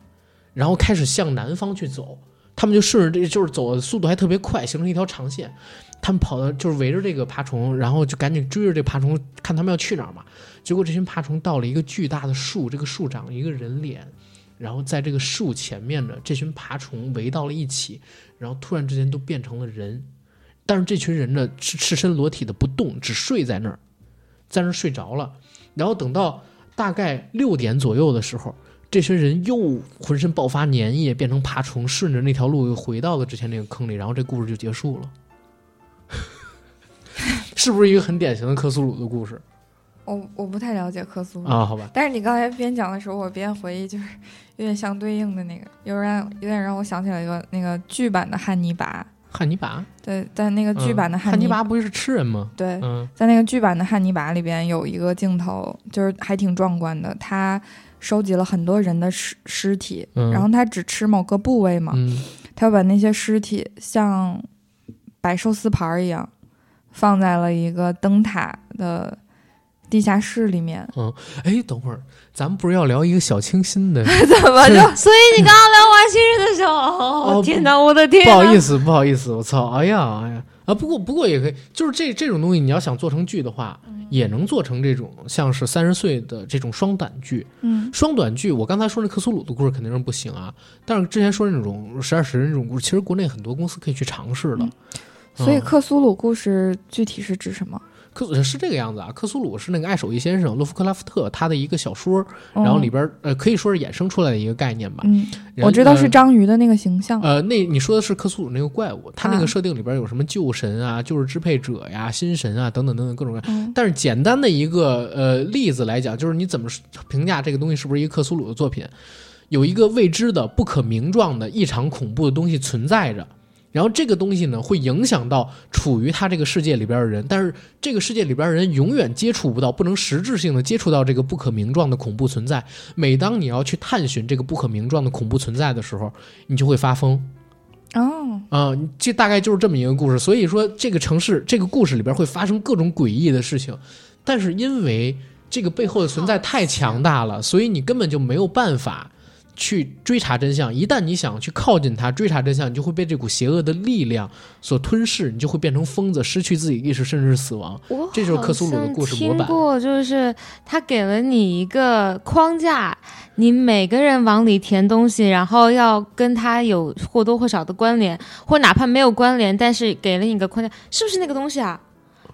然后开始向南方去走。他们就顺着这就是走的速度还特别快，形成一条长线。他们跑到就是围着这个爬虫，然后就赶紧追着这爬虫看他们要去哪儿嘛。结果这群爬虫到了一个巨大的树，这个树长了一个人脸，然后在这个树前面的这群爬虫围到了一起，然后突然之间都变成了人。但是这群人呢赤身裸体的不动，只睡在那儿，在那儿睡着了。然后等到大概6点左右的时候，这群人又浑身爆发粘液变成爬虫，顺着那条路又回到了之前那个坑里，然后这故事就结束了。是不是一个很典型的科苏鲁的故事？我不太了解科苏鲁啊，好吧。但是你刚才边讲的时候，我边回忆，就是有点相对应的那个，有点让我想起来一个那个剧版的汉尼拔。汉尼拔，对，在那个剧版的汉尼拔不是吃人吗？对，在那个剧版的汉尼拔里边有一个镜头，就是还挺壮观的。他收集了很多人的尸体，然后他只吃某个部位嘛，他把那些尸体像摆寿司盘一样放在了一个灯塔的地下室里面。等会儿咱们不是要聊一个小清新的？怎么就？所以你刚刚聊完新人的时候，天哪，我的天！不好意思，我操！哎呀！啊，不过也可以，就是这种东西，你要想做成剧的话，也能做成这种像是30岁的这种双短剧。双短剧，我刚才说那克苏鲁的故事肯定是不行啊，但是之前说那种12时辰这种故事，其实国内很多公司可以去尝试的。所以克苏鲁故事具体是指什么？是这个样子啊，克苏鲁是那个爱手艺先生洛夫克拉夫特他的一个小说，然后里边可以说是衍生出来的一个概念吧。我知道是章鱼的那个形象。那你说的是克苏鲁那个怪物，他那个设定里边有什么旧神啊、旧日支配者呀、新神啊等等等等各种。但是简单的一个例子来讲，就是你怎么评价这个东西是不是一个克苏鲁的作品？有一个未知的、不可名状的、异常恐怖的东西存在着。然后这个东西呢，会影响到处于他这个世界里边的人，但是这个世界里边的人永远接触不到，不能实质性的接触到这个不可名状的恐怖存在。每当你要去探寻这个不可名状的恐怖存在的时候，你就会发疯。这大概就是这么一个故事。所以说，这个城市，这个故事里边会发生各种诡异的事情，但是因为这个背后的存在太强大了，所以你根本就没有办法去追查真相，一旦你想去靠近它追查真相，你就会被这股邪恶的力量所吞噬，你就会变成疯子，失去自己意识，甚至死亡。这就是克苏鲁的故事模板。我听过，就是他给了你一个框架，你每个人往里填东西，然后要跟他有或多或少的关联，或哪怕没有关联，但是给了你一个框架，是不是那个东西啊？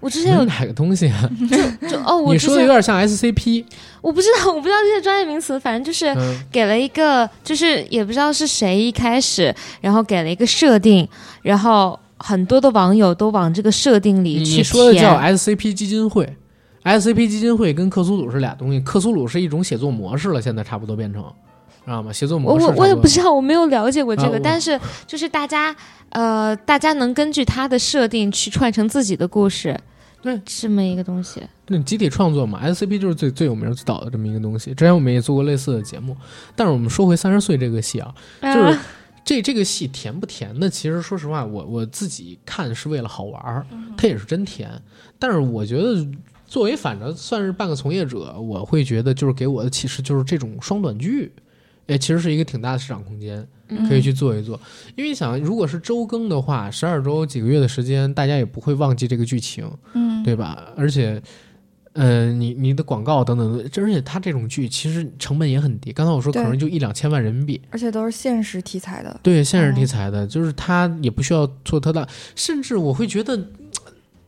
我之前有哪个东西啊？你说的有点像 SCP。我不知道这些专业名词，反正就是给了一个，就是也不知道是谁一开始，然后给了一个设定，然后很多的网友都往这个设定里去填。你说的叫 SCP 基金会 ，SCP 基金会跟克苏鲁是俩东西，克苏鲁是一种写作模式了，现在差不多变成。知道吗？写作模式我也不知道，我没有了解过这个，但是就是大家能根据他的设定去串成自己的故事，对，这么一个东西。对，集体创作嘛 ，SCP 就是最有名最早的这么一个东西。之前我们也做过类似的节目，但是我们说回30岁这个戏啊，就是这个戏甜不甜的？其实说实话，我自己看是为了好玩，它也是真甜，但是我觉得。作为反正算是半个从业者，我会觉得就是给我的启示就是这种双短剧，也其实是一个挺大的市场空间，可以去做一做。因为你想，如果是周更的话，12周几个月的时间，大家也不会忘记这个剧情，对吧？而且，你的广告等等，而且它这种剧其实成本也很低。刚才我说可能就1-2千万人民币，而且都是现实题材的。对，现实题材的，就是它也不需要做特大，甚至我会觉得。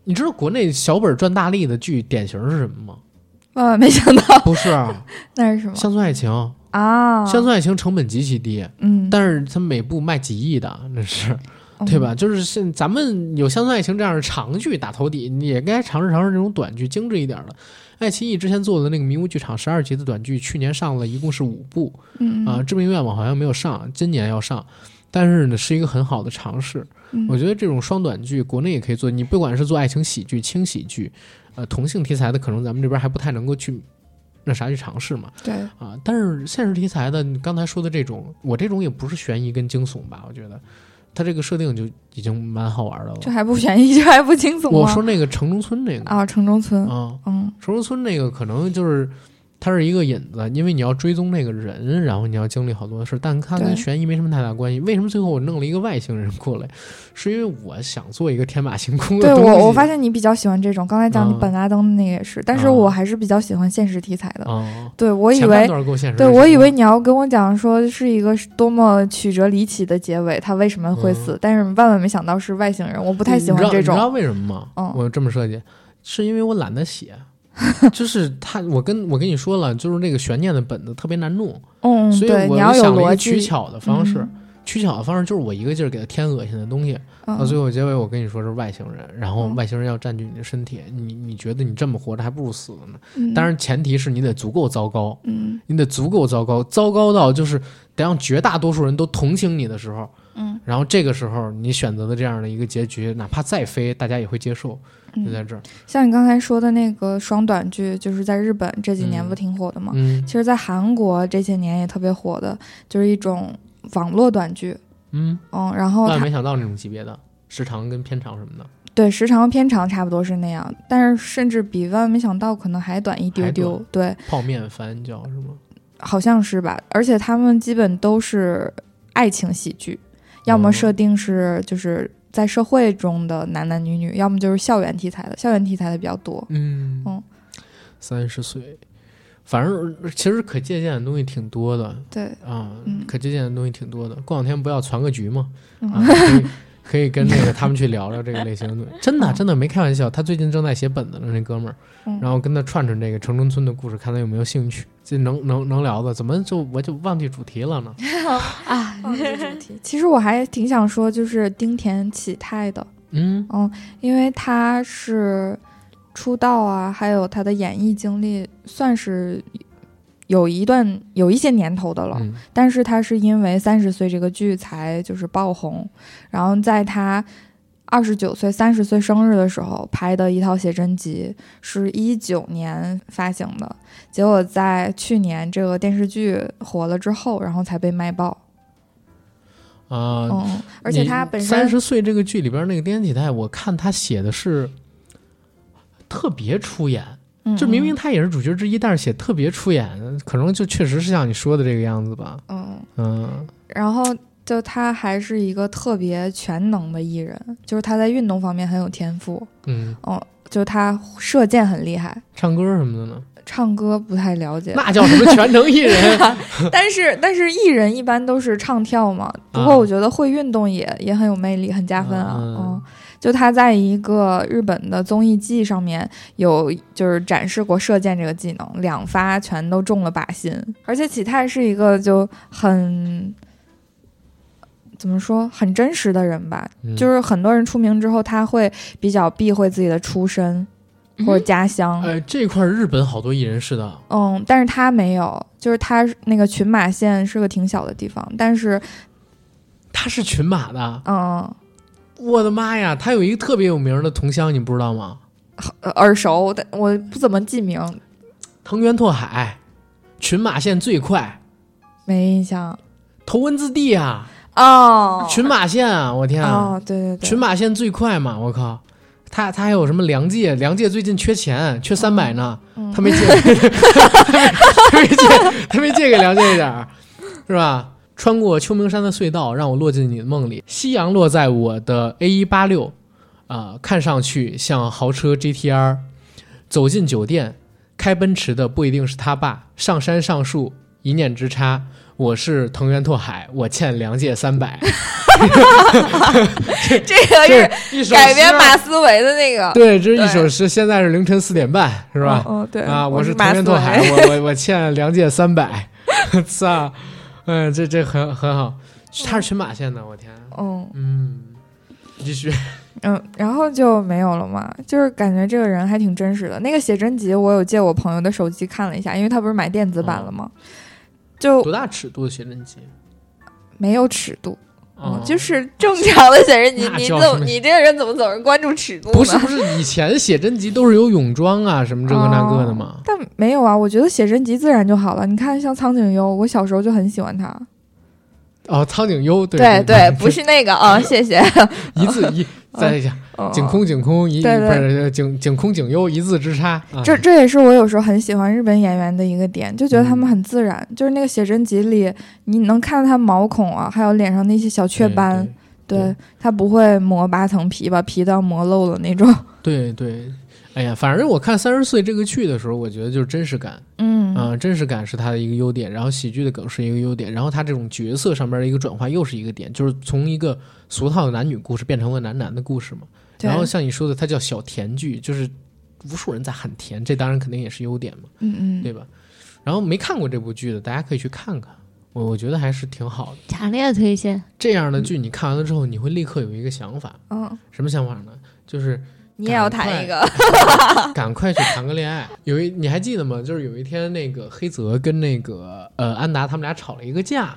你知道国内小本赚大利的剧典型是什么吗？万万没想到，不是啊，那是什么？乡村爱情啊，乡村爱情成本极其低，但是它每部卖几亿的，那是，对吧？就是咱们有乡村爱情这样的长剧打头底，你也该尝试尝试这种短剧，精致一点的。爱奇艺之前做的那个《迷雾剧场》12集的短剧，去年上了一共是5部，啊，《致命愿望》好像没有上，今年要上。但是呢，是一个很好的尝试。我觉得这种双短剧，国内也可以做。你不管是做爱情喜剧、轻喜剧，同性题材的，可能咱们这边还不太能够去那啥去尝试嘛。对啊，但是现实题材的，你刚才说的这种，我这种也不是悬疑跟惊悚吧？我觉得它这个设定就已经蛮好玩的了。这还不悬疑，这还不惊悚吗？我说那个城中村那个啊，城中村啊，城中村那个可能就是。它是一个引子，因为你要追踪那个人，然后你要经历好多事，但它跟悬疑没什么太大关系。为什么最后我弄了一个外星人过来，是因为我想做一个天马行空的东西。对，我发现你比较喜欢这种，刚才讲你本拉登那个也是，但是我还是比较喜欢现实题材的。对，我以为，对，我以为你要跟我讲说是一个多么曲折离奇的结尾，他为什么会死，但是万万没想到是外星人，我不太喜欢这种。你知道为什么吗？我这么设计，是因为我懒得写。就是他，我跟你说了，就是那个悬念的本子特别难弄，所以我想了一个取巧的方式，取巧的方式就是我一个劲儿给他添恶心的东西，到最后结尾我跟你说是外星人，然后外星人要占据你的身体，你觉得你这么活着还不如死了呢？当然前提是你得足够糟糕，你得足够糟糕，糟糕到就是得让绝大多数人都同情你的时候，然后这个时候你选择的这样的一个结局，哪怕再飞，大家也会接受。就在这儿，像你刚才说的那个双短剧，就是在日本这几年不挺火的吗？其实，在韩国这些年也特别火的，就是一种网络短剧。然后万没想到那种级别的时长跟片长什么的。对，时长片长差不多是那样，但是甚至比万没想到可能还短一丢丢。对，泡面番叫是吗？好像是吧，而且他们基本都是爱情喜剧，要么设定是就是。在社会中的男男女女，要么就是校园题材的比较多。30岁，反正其实可借鉴的东西挺多的。对啊，可借鉴的东西挺多的。过两天不要传个局嘛，可以跟那个他们去聊聊这个类型的东西。真的没开玩笑，他最近正在写本子的那哥们儿，然后跟他串这个城中村的故事，看他有没有兴趣。这能聊的，怎么我就忘记主题了呢？忘记主题。其实我还挺想说，就是町田启太的，因为他是出道啊，还有他的演艺经历，算是有一些年头的了。但是他是因为30岁这个剧才就是爆红，然后在他29岁、30岁生日的时候拍的一套写真集，是19年发行的，结果在去年这个电视剧火了之后，然后才被卖爆。而且他本身30岁这个剧里边那个町田启太，我看他写的是特别出演，就明明他也是主角之一，但是写特别出演，可能就确实是像你说的这个样子吧。然后就他还是一个特别全能的艺人，就是他在运动方面很有天赋。就他射箭很厉害，唱歌什么的呢？唱歌不太了解，那叫什么全能艺人？但是艺人一般都是唱跳嘛。不过我觉得会运动也很有魅力，很加分啊。就他在一个日本的综艺季上面有就是展示过射箭这个技能，2发全都中了靶心。而且启泰是一个就很怎么说很真实的人吧，就是很多人出名之后他会比较避讳自己的出身或者家乡，这块日本好多艺人是的，但是他没有，就是他那个群马县是个挺小的地方，但是他是群马的，我的妈呀，他有一个特别有名的同乡，你不知道吗？耳熟，但我不怎么记名。藤原拓海，群马县最快，没印象。头文字 D 啊，群马县啊，我天啊，对对对，群马县最快嘛，我靠。他还有什么梁界？梁界最近缺钱，缺300呢，他没借，他没借给梁界一点，是吧？穿过秋名山的隧道，让我落进你的梦里。夕阳落在我的 A186，看上去像豪车 GTR。走进酒店，开奔驰的不一定是他爸。上山上树，一念之差。我是藤原拓海，我欠梁界300。这个是改编马思唯的那个，对，这是一首诗。现在是凌晨4点半，是吧？对啊，我是藤原拓海，我欠梁界300。操，这很好。他是群马县的，我天。继续。然后就没有了嘛，就是感觉这个人还挺真实的。那个写真集我有借我朋友的手机看了一下，因为他不是买电子版了吗？就多大尺度的写真集？没有尺度。就是正常的写真集，你这个人怎么总是关注尺度呢？不是，以前写真集都是有泳装啊什么这个那个的嘛。但没有啊，我觉得写真集自然就好了。你看，像苍井优，我小时候就很喜欢他。苍井优，对，不是那个谢谢。一字一，再一下，井空一，不是井空井优，一字之差。这也是我有时候很喜欢日本演员的一个点，就觉得他们很自然。就是那个写真集里，你能看到他毛孔啊，还有脸上那些小雀斑，对，他不会磨8层皮，把皮都磨漏了那种。对对。哎呀，反正我看30岁这个剧的时候，我觉得就是真实感，真实感是他的一个优点，然后喜剧的梗是一个优点，然后他这种角色上面的一个转化又是一个点，就是从一个俗套的男女故事变成了男男的故事嘛。然后像你说的，他叫小甜剧，就是无数人在喊甜，这当然肯定也是优点嘛，对吧？然后没看过这部剧的，大家可以去看看，我觉得还是挺好的，强烈推荐。这样的剧你看完了之后，你会立刻有一个想法，什么想法呢？就是。你也要谈一个赶快去谈个恋爱。你还记得吗？就是有一天那个黑泽跟那个安达他们俩吵了一个架，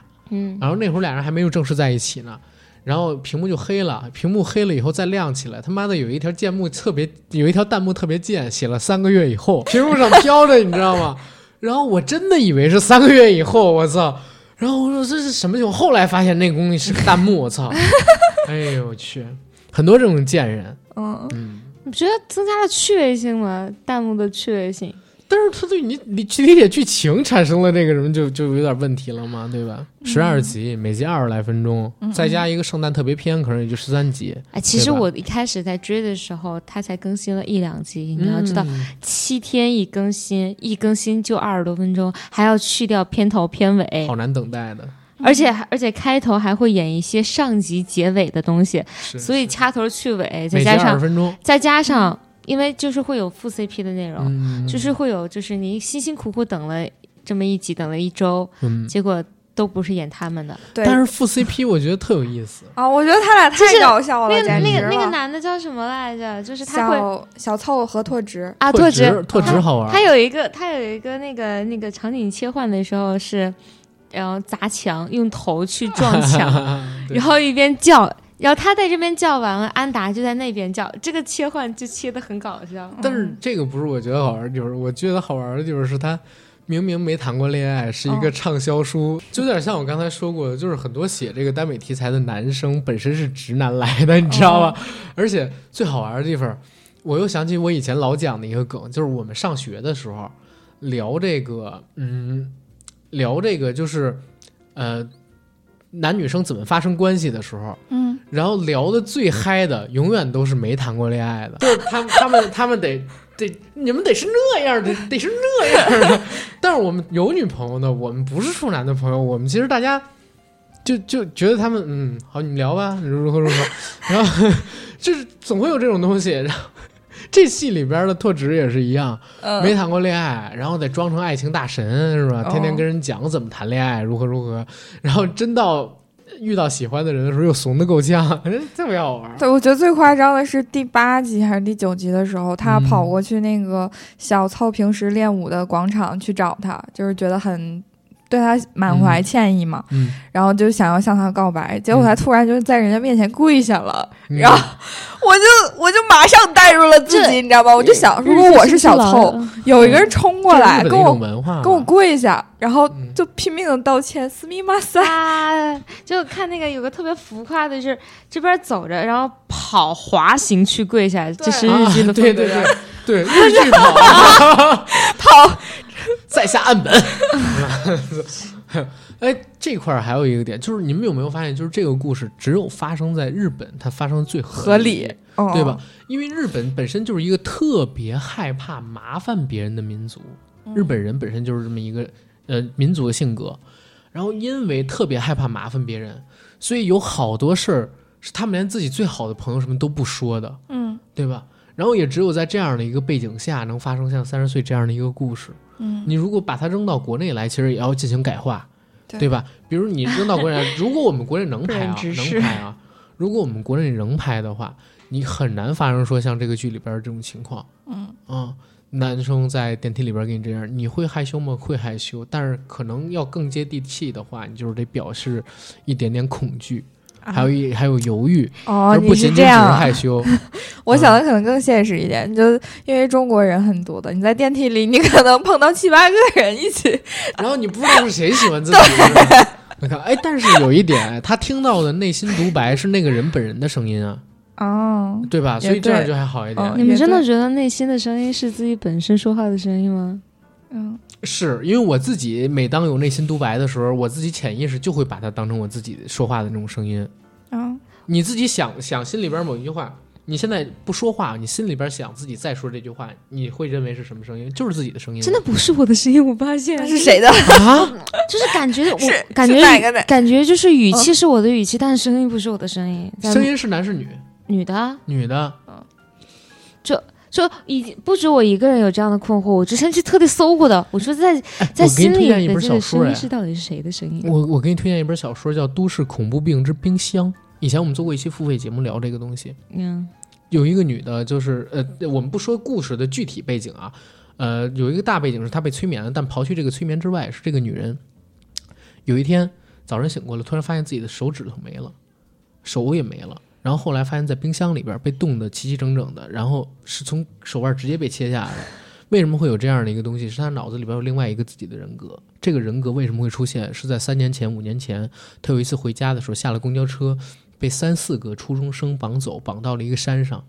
然后那会儿俩人还没有正式在一起呢，然后屏幕就黑了，屏幕黑了以后再亮起来，他妈的有一条弹幕特别贱，写了3个月以后，屏幕上飘着，你知道吗？然后我真的以为是3个月以后，我操！然后我说这是什么情况？后来发现那东西是个弹幕，我操！哎呦我去，很多这种贱人，我觉得增加了趣味性嘛，弹幕的趣味性。但是他对你去理解剧情产生了这个什么，就有点问题了嘛，对吧？12集，每集20来分钟，再加一个圣诞特别篇，可能也就13集。哎，其实我一开始在追的时候，他才更新了1-2集，你要知道，7天一更新就20多分钟，还要去掉片头片尾，好难等待的。而且开头还会演一些上集结尾的东西，所以掐头去尾，再加上因为就是会有副 CP 的内容，就是会有就是你辛辛苦苦等了这么一集，等了1周，结果都不是演他们的。对，但是副 CP 我觉得特有意思我觉得他俩太搞笑了。那个男的叫什么来着？就是他会小凑和拓直好玩。他有一个那个场景切换的时候是。然后砸墙，用头去撞墙，然后一边叫，然后他在这边叫完了，安达就在那边叫，这个切换就切得很搞笑。但是这个不是我觉得好玩，就是我觉得好玩的就是他明明没谈过恋爱，是一个畅销书，就有点像我刚才说过的，就是很多写这个耽美题材的男生本身是直男来的，你知道吗？而且最好玩的地方我又想起我以前老讲的一个梗，就是我们上学的时候聊这个，聊这个就是男女生怎么发生关系的时候，然后聊的最嗨的永远都是没谈过恋爱的，就是他们得你们得是那样的，得是那样的。但是我们有女朋友的，我们不是处男的朋友，我们其实大家就觉得他们好，你们聊吧，如何如何，然后就是总会有这种东西。然后这戏里边的拓殖也是一样，没谈过恋爱，然后得装成爱情大神是吧？天天跟人讲怎么谈恋爱，如何如何，然后真到遇到喜欢的人的时候又怂得够呛，特别好玩。对，我觉得最夸张的是第8集还是第9集的时候，他跑过去那个小操平时练舞的广场去找他，就是觉得很对他满怀歉意嘛，然后就想要向他告白，结果他突然就在人家面前跪下了，然后我就马上带入了自己，你知道吧？我就想，如果我是小凑，有一个人冲过来跟我跪下，然后就拼命的道歉，斯密马塞。就看那个有个特别浮夸的是，这边走着，然后跑滑行去跪下，这是日剧的，对对对对，日剧跑。在下岸本。哎，这块还有一个点，就是你们有没有发现，就是这个故事只有发生在日本，它发生最合理、哦，对吧？因为日本本身就是一个特别害怕麻烦别人的民族，日本人本身就是这么一个民族的性格，然后因为特别害怕麻烦别人，所以有好多事儿是他们连自己最好的朋友什么都不说的，对吧？然后也只有在这样的一个背景下，能发生像30岁这样的一个故事。你如果把它扔到国内来，其实也要进行改化， 对吧？比如你扔到国内来，如果我们国内能拍啊，如果我们国内能拍的话，你很难发生说像这个剧里边这种情况。男生在电梯里边给你这样，你会害羞吗？会害羞，但是可能要更接地气的话，你就是得表示一点点恐惧。还有犹豫，不仅仅只是害羞。我想的可能更现实一点，就因为中国人很多的，你在电梯里你可能碰到7-8个人一起，然后你不知道是谁喜欢自己。你看，但是有一点，他听到的内心独白是那个人本人的声音啊。哦，对吧？所以这样就还好一点。你们真的觉得内心的声音是自己本身说话的声音吗？是因为我自己每当有内心独白的时候，我自己潜意识就会把它当成我自己说话的那种声音。你自己想心里边某一句话，你现在不说话，你心里边想自己再说这句话，你会认为是什么声音？就是自己的声音。真的不是我的声音，我发现是谁的啊？就是感觉就是语气是我的语气，但是声音不是我的声音。声音是男是女？女的。就已经不止我一个人有这样的困惑，我之前去特地搜过的。我说在心里的这个声音是到底是谁的声音？我给你推荐一本小说，叫《都市恐怖病之冰箱》。以前我们做过一期付费节目聊这个东西。有一个女的，就是我们不说故事的具体背景啊，有一个大背景是她被催眠了，但刨去这个催眠之外，是这个女人有一天早上醒过来，突然发现自己的手指头没了，手也没了。然后后来发现在冰箱里边被冻得齐齐整整的，然后是从手腕直接被切下来的。为什么会有这样的一个东西？是他脑子里边有另外一个自己的人格。这个人格为什么会出现？是在3年前5年前，他有一次回家的时候下了公交车，被3-4个初中生绑走，绑到了一个山上，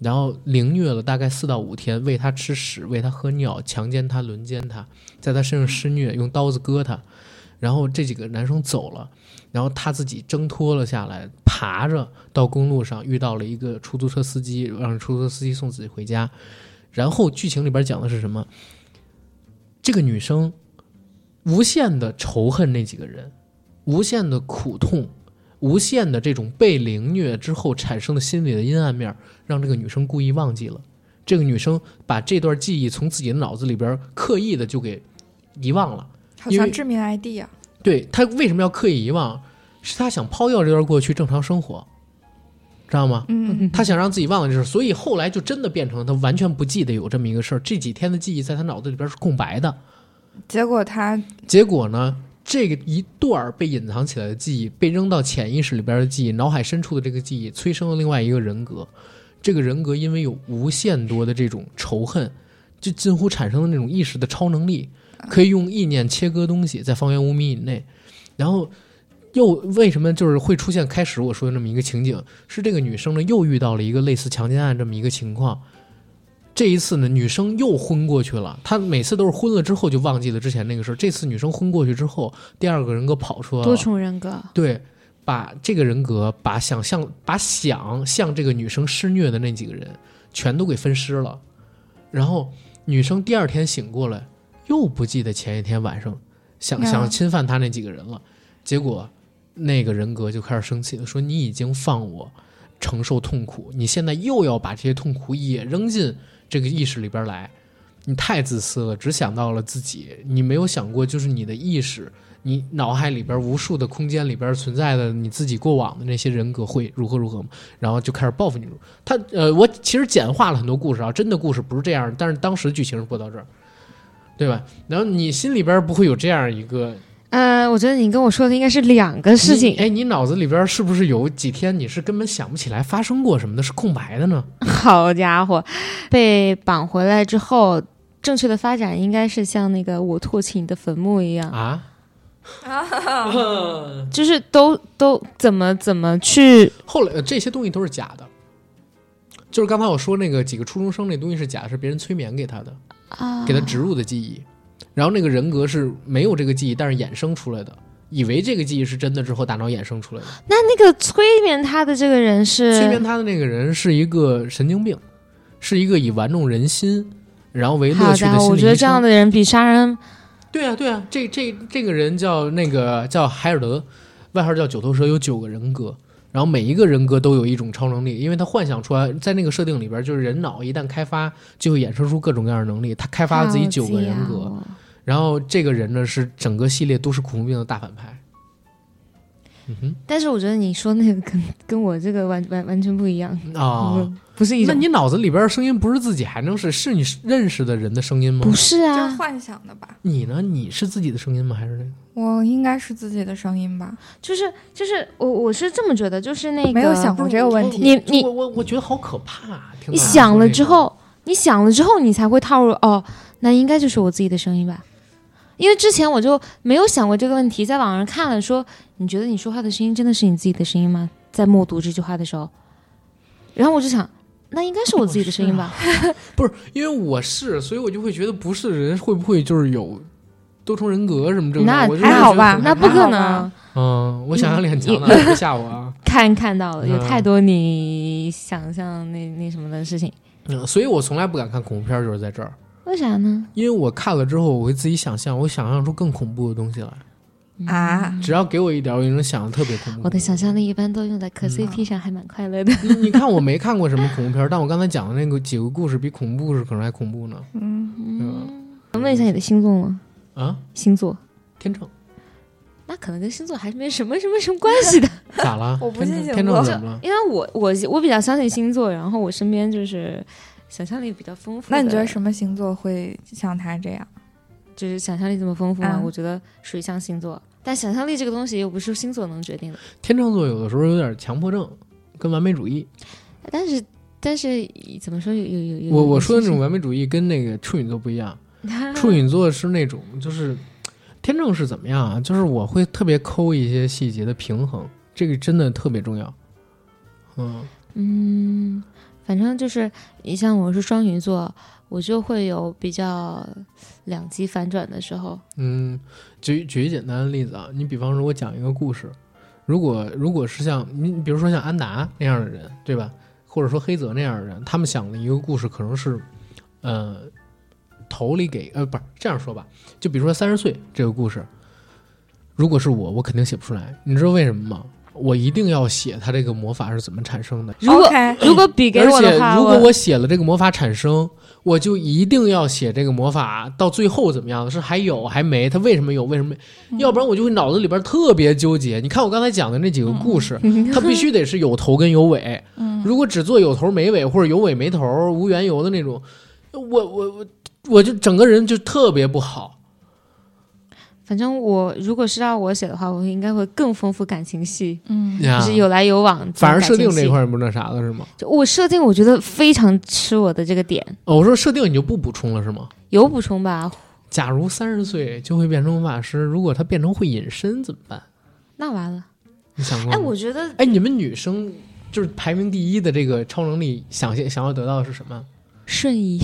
然后凌虐了大概4到5天，喂他吃屎，喂他喝尿，强奸他，轮奸他，在他身上施虐，用刀子割他。然后这几个男生走了，然后他自己挣脱了下来，爬着到公路上遇到了一个出租车司机，让出租车司机送自己回家。然后剧情里边讲的是什么？这个女生无限的仇恨那几个人，无限的苦痛，无限的这种被凌虐之后产生的心理的阴暗面，让这个女生故意忘记了。这个女生把这段记忆从自己的脑子里边刻意的就给遗忘了。好像致命 ID 啊。对，他为什么要刻意遗忘？是他想抛掉这段过去，正常生活，知道吗？他想让自己忘了这事，所以后来就真的变成他完全不记得有这么一个事儿。这几天的记忆在他脑子里边是空白的。结果呢，这个一段被隐藏起来的记忆，被扔到潜意识里边的记忆，脑海深处的这个记忆，催生了另外一个人格。这个人格因为有无限多的这种仇恨，就近乎产生了那种意识的超能力。可以用意念切割东西，在方圆5米以内。然后又为什么就是会出现开始我说的那么一个情景，是这个女生呢又遇到了一个类似强奸案这么一个情况，这一次呢，女生又昏过去了。她每次都是昏了之后就忘记了之前那个事儿，这次女生昏过去之后，第二个人格跑出来了。多重人格。对，把这个人格，把想向这个女生施虐的那几个人，全都给分尸了。然后女生第二天醒过来，又不记得前一天晚上想侵犯她那几个人了。结果那个人格就开始生气了，说你已经放我承受痛苦，你现在又要把这些痛苦也扔进这个意识里边来，你太自私了，只想到了自己，你没有想过就是你的意识，你脑海里边无数的空间里边存在的你自己过往的那些人格会如何如何吗？然后就开始报复你。他我其实简化了很多故事啊，真的故事不是这样，但是当时剧情是播到这儿，对吧？然后你心里边不会有这样一个。我觉得你跟我说的应该是两个事情。你脑子里边是不是有几天你是根本想不起来发生过什么的，是空白的呢？好家伙，被绑回来之后，正确的发展应该是像那个我唾弃你的坟墓一样啊就是都怎么去。后来这些东西都是假的，就是刚才我说那个几个初中生那东西是假的，是别人催眠给他的啊，给他植入的记忆。然后那个人格是没有这个记忆，但是衍生出来的，以为这个记忆是真的之后，大脑衍生出来的。那个催眠他的这个人是？催眠他的那个人是一个神经病，是一个以玩弄人心，然后为乐趣的心理医生。我觉得这样的人比杀人。对啊，对啊，这个人叫那个叫海尔德，外号叫九头蛇，有9个人格。然后每一个人格都有一种超能力，因为他幻想出来，在那个设定里边，就是人脑一旦开发，就会衍生出各种各样的能力。他开发了自己9个人格，然后这个人呢是整个系列都是恐怖病的大反派。嗯哼，但是我觉得你说那个跟我这个完全不一样啊、哦，不是一种。那你脑子里边的声音不是自己，还能是你认识的人的声音吗？不是啊，就是幻想的吧？你呢？你是自己的声音吗？还是那个？我应该是自己的声音吧，就是我是这么觉得，就是那个没有想过这个问题。你我觉得好可怕、啊。你想了之后，你才会套入哦，那应该就是我自己的声音吧？因为之前我就没有想过这个问题，在网上看了说，你觉得你说话的声音真的是你自己的声音吗？在默读这句话的时候，然后我就想，那应该是我自己的声音吧？是啊、不是，因为我是，所以我就会觉得不是人会不会就是有。多重人格什么这个，那还好吧？那不可能。嗯，我想象力很强的，别吓我啊！看到了，有太多你想象那什么的事情。嗯，所以我从来不敢看恐怖片，就是在这儿。为啥呢？因为我看了之后，我会自己想象，我想象出更恐怖的东西来啊！只要给我一点，我就能想的特别恐怖。我的想象力一般都用在磕 CP 上，还蛮快乐的。你看，我没看过什么恐怖片，但我刚才讲的那个几个故事，比恐怖故事可能还恐怖呢。嗯，能问一下你的星座吗？啊，星座天秤，那可能跟星座还是没什么关系的。咋了？我不信天秤怎么了？因为我比较相信星座，然后我身边就是想象力比较丰富的。那你觉得什么星座会像他这样，就是想象力这么丰富吗？我觉得水象星座，但想象力这个东西又不是星座能决定的。天秤座有的时候有点强迫症跟完美主义，但是怎么说有我说的那种完美主义跟那个处女座不一样。处女座是那种，就是天秤是怎么样啊？就是我会特别抠一些细节的平衡，这个真的特别重要。嗯，反正就是你像我是双鱼座，我就会有比较两极反转的时候。嗯，举一简单的例子啊，你比方说我讲一个故事，如果是像你，比如说像安达那样的人，对吧？或者说黑泽那样的人，他们想的一个故事可能是，头里给不是这样说吧，就比如说30岁这个故事，如果是我肯定写不出来，你知道为什么吗？我一定要写它这个魔法是怎么产生的。如果比给我的话，而且如果我写了这个魔法产生，我就一定要写这个魔法到最后怎么样，是还有还没，它为什么有为什么没、要不然我就会脑子里边特别纠结。你看我刚才讲的那几个故事，它必须得是有头跟有尾，如果只做有头没尾或者有尾没头无缘由的那种，我就整个人就特别不好。反正我如果是让我写的话，我应该会更丰富感情戏，就是有来有往。反而设定这一块不那啥的是吗？就我设定，我觉得非常吃我的这个点。哦，我说设定你就不补充了是吗？有补充吧。假如30岁就会变成法师，如果他变成会隐身怎么办？那完了。你想过？哎，我觉得，哎，你们女生就是排名第1的这个超能力，想要得到的是什么？瞬移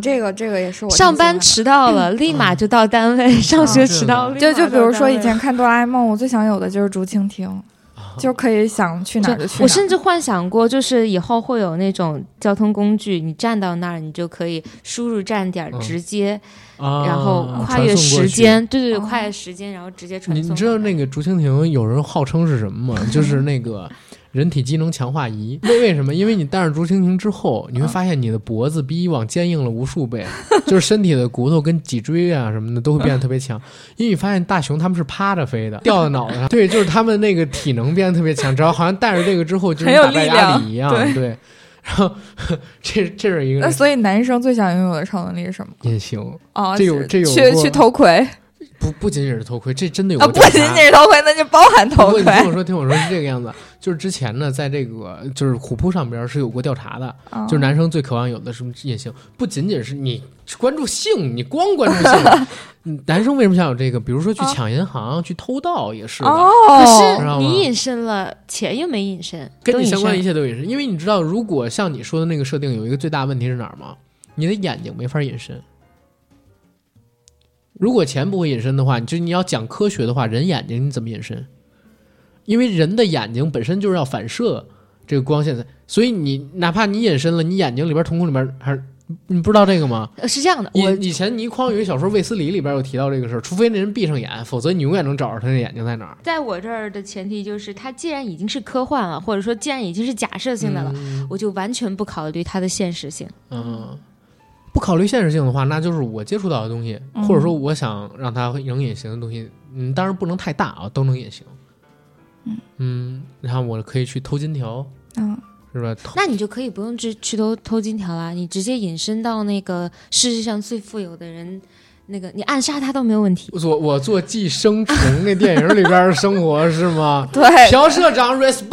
这个也是我上班迟到了立马就到单位，上学迟到了就比如说以前看哆啦 A 梦我最想有的就是竹蜻蜓，就可以想去哪儿就去哪儿。我甚至幻想过就是以后会有那种交通工具，你站到那儿你就可以输入站点直接然后跨越时间，对跨越时间然后直接传送。你知道那个竹蜻蜓有人号称是什么吗？就是那个人体机能强化仪。为什么？因为你戴上竹蜻蜓之后你会发现你的脖子比以往坚硬了无数倍，就是身体的骨头跟脊椎啊什么的都会变得特别强。因为你发现大熊他们是趴着飞的，掉在脑袋上，对，就是他们那个体能变得特别强，只要好像戴着这个之后就是打败阿里一样。对，然后这是一个。那所以男生最想拥有的超能力是什么？也行啊，这有去头盔。不仅仅是头盔，这真的有不仅仅是头盔，那就包含头盔。你听我说是这个样子，就是之前呢在这个就是虎扑上边是有过调查的，就是男生最渴望有的什么也行，不仅仅是你关注性，你光关注性男生为什么想有这个？比如说去抢银行、去偷盗也是的。可是你隐身了，钱又没隐身，跟你相关的一切都隐身。因为你知道，如果像你说的那个设定，有一个最大问题是哪儿吗？你的眼睛没法隐身。如果钱不会隐身的话，你要讲科学的话，人眼睛你怎么隐身？因为人的眼睛本身就是要反射这个光线，所以你哪怕你隐身了，你眼睛里边瞳孔里边还是你不知道这个吗？是这样的，我以前倪匡有一小说《卫斯理》里边有提到这个事儿，除非那人闭上眼，否则你永远能找着他的眼睛在哪儿。在我这儿的前提就是，他既然已经是科幻了，或者说既然已经是假设性的了，我就完全不考虑它的现实性。不考虑现实性的话，那就是我接触到的东西，或者说我想让它能隐形的东西，当然不能太大啊，都能隐形。然后我可以去偷金条，是吧？那你就可以不用去偷金条啦，你直接隐身到那个世界上最富有的人，那个你暗杀他都没有问题。我做寄生虫那电影里边的生活是吗？对，朴社长 respect。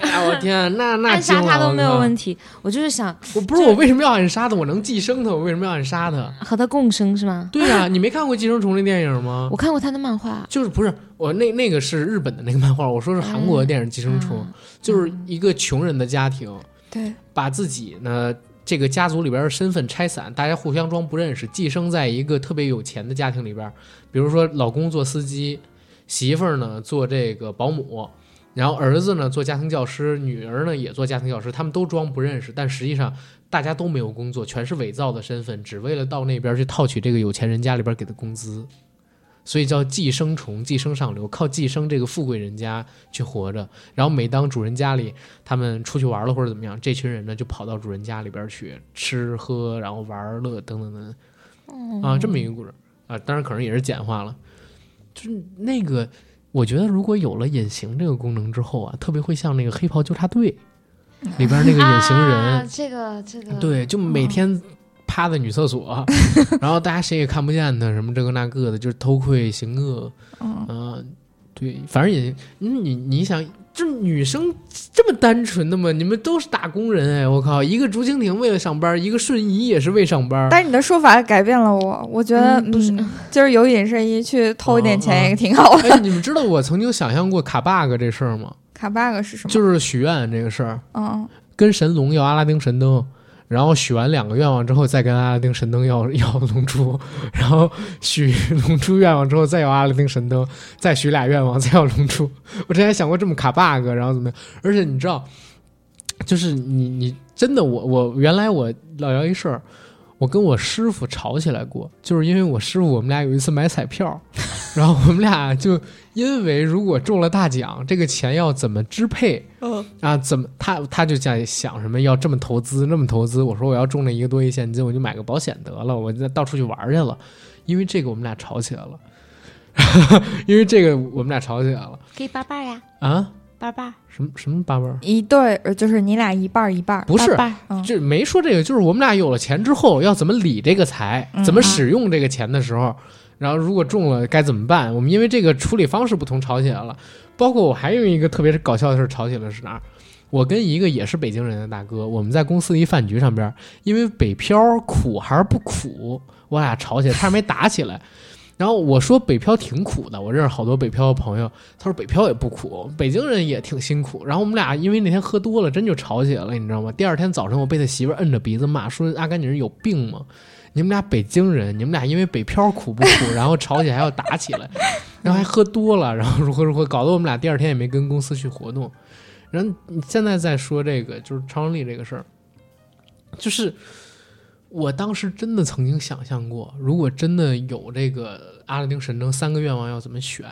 哎，我天，那暗杀他都没有问题。我就是想，我为什么要暗杀他？我能寄生他，我为什么要暗杀他？和他共生是吗？对呀，你没看过《寄生虫》那电影吗？我看过他的漫画，就是不是我那个是日本的那个漫画，我说是韩国的电影《寄生虫》，就是一个穷人的家庭，对，把自己呢这个家族里边的身份拆散，大家互相装不认识，寄生在一个特别有钱的家庭里边，比如说老公做司机，媳妇儿呢做这个保姆。然后儿子呢做家庭教师，女儿呢也做家庭教师，他们都装不认识，但实际上大家都没有工作，全是伪造的身份，只为了到那边去套取这个有钱人家里边给的工资，所以叫寄生虫，寄生上流，靠寄生这个富贵人家去活着。然后每当主人家里他们出去玩了或者怎么样，这群人呢就跑到主人家里边去吃喝，然后玩乐等等等啊，这么一个故事啊，当然可能也是简化了，就是那个。我觉得如果有了隐形这个功能之后啊，特别会像那个黑袍纠察队里边那个隐形人，这个对，就每天趴在女厕所，然后大家谁也看不见他，什么这个那个的，就是偷窥行恶，对，反正也你想，这女生这么单纯的吗？你们都是打工人哎，我靠，一个竹蜻蜓为了上班，一个瞬移也是为上班。但是你的说法改变了我觉得不是，就是有隐身衣去偷一点钱也挺好的。哎，你们知道我曾经想象过卡 bug 这事儿吗？卡 bug 是什么？就是许愿这个事儿。跟神龙要阿拉丁神灯。然后许完两个愿望之后，再跟阿拉丁神灯要龙珠，然后许龙珠愿望之后，再要阿拉丁神灯，再许俩愿望，再要龙珠。我之前想过这么卡 bug， 然后怎么样？而且你知道，就是你真的我原来我老聊一事儿，我跟我师傅吵起来过，就是因为我师傅我们俩有一次买彩票，然后我们俩就因为如果中了大奖，这个钱要怎么支配？怎么他就在想什么要这么投资那么投资？我说我要中了1个多亿现金，我就买个保险得了，我就到处去玩去了。因为这个我们俩吵起来了，因为这个我们俩吵起来了。可以八瓣呀？啊？八瓣什么八瓣？一对，就是你俩一半一半。不是，就没说这个，就是我们俩有了钱之后要怎么理这个财，怎么使用这个钱的时候，然后如果中了该怎么办？我们因为这个处理方式不同吵起来了。包括我还有一个特别搞笑的事吵起来是哪儿？我跟一个也是北京人的大哥，我们在公司的一饭局上边，因为北漂苦还是不苦，我俩吵起来，差点没打起来。然后我说北漂挺苦的，我认识好多北漂的朋友，他说北漂也不苦，北京人也挺辛苦。然后我们俩因为那天喝多了，真就吵起来了，你知道吗？第二天早上我被他媳妇摁着鼻子骂，说阿甘你是有病吗？你们俩北京人，你们俩因为北漂苦不苦？然后吵起来还要打起来，然后还喝多了，然后如何，搞得我们俩第二天也没跟公司去活动。然后你现在再说这个就是超能力这个事儿，就是我当时真的曾经想象过，如果真的有这个阿拉丁神灯三个愿望要怎么选。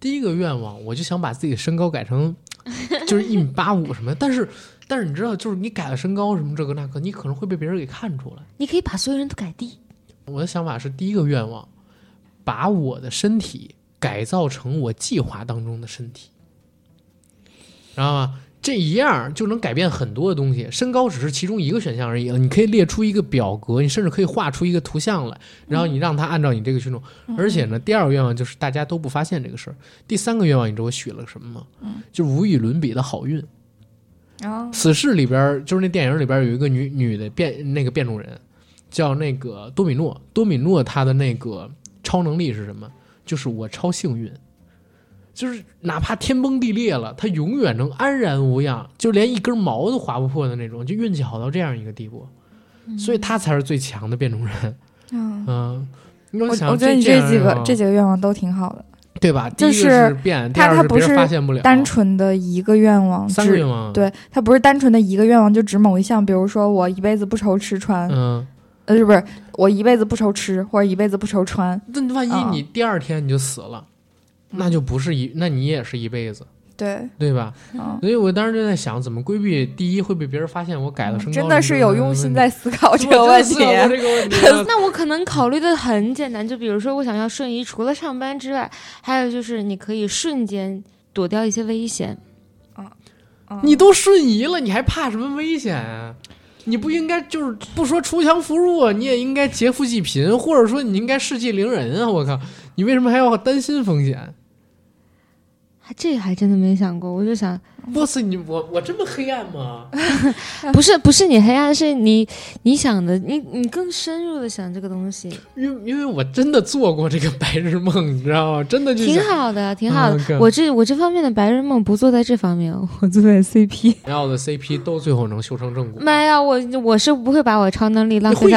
第一个愿望我就想把自己的身高改成就是1.85米什么，但是你知道就是你改了身高什么这个那个你可能会被别人给看出来，你可以把所有人都改低。我的想法是第一个愿望把我的身体改造成我计划当中的身体，知道吗？这一样就能改变很多的东西，身高只是其中一个选项而已。你可以列出一个表格，你甚至可以画出一个图像来，然后你让它按照你这个去弄。而且呢，第二个愿望就是大家都不发现这个事儿。第三个愿望你知道我许了什么吗？就是无与伦比的好运。死侍里边就是那电影里边有一个女的变种人，叫那个多米诺，她的那个超能力是什么？就是我超幸运。就是哪怕天崩地裂了他永远能安然无恙，就连一根毛都划不破的那种，就运气好到这样一个地步，所以他才是最强的变种人。 我觉得你这几个愿望都挺好的，对吧？就是，第一个是变，第二是别人发现不了。它不是单纯的一个愿望，三个愿望，对，它不是单纯的一个愿望就指某一项，比如说我一辈子不愁吃穿，是不是我一辈子不愁吃或者一辈子不愁穿，那万一你第二天你就死了，那就不是那你也是一辈子，对吧？所以我当时就在想怎么规避，第一会被别人发现我改了身高，真的是有用心在思考这个问题。那我可能考虑的很简单，就比如说我想要瞬移，除了上班之外，还有就是你可以瞬间躲掉一些危险。你都瞬移了，你还怕什么危险啊？你不应该就是不说锄强扶弱，你也应该劫富济贫，或者说你应该世纪凌人啊！我靠，你为什么还要担心风险？这还真的没想过，我就想 boss 你我这么黑暗吗？不是你黑暗，是你想的，你更深入的想这个东西。因为我真的做过这个白日梦，你知道吗？真的就挺好的，挺好的。我这方面的白日梦不做在这方面，我做在 CP。然后我的 CP 都最后能修成正果。没有，我是不会把我超能力浪费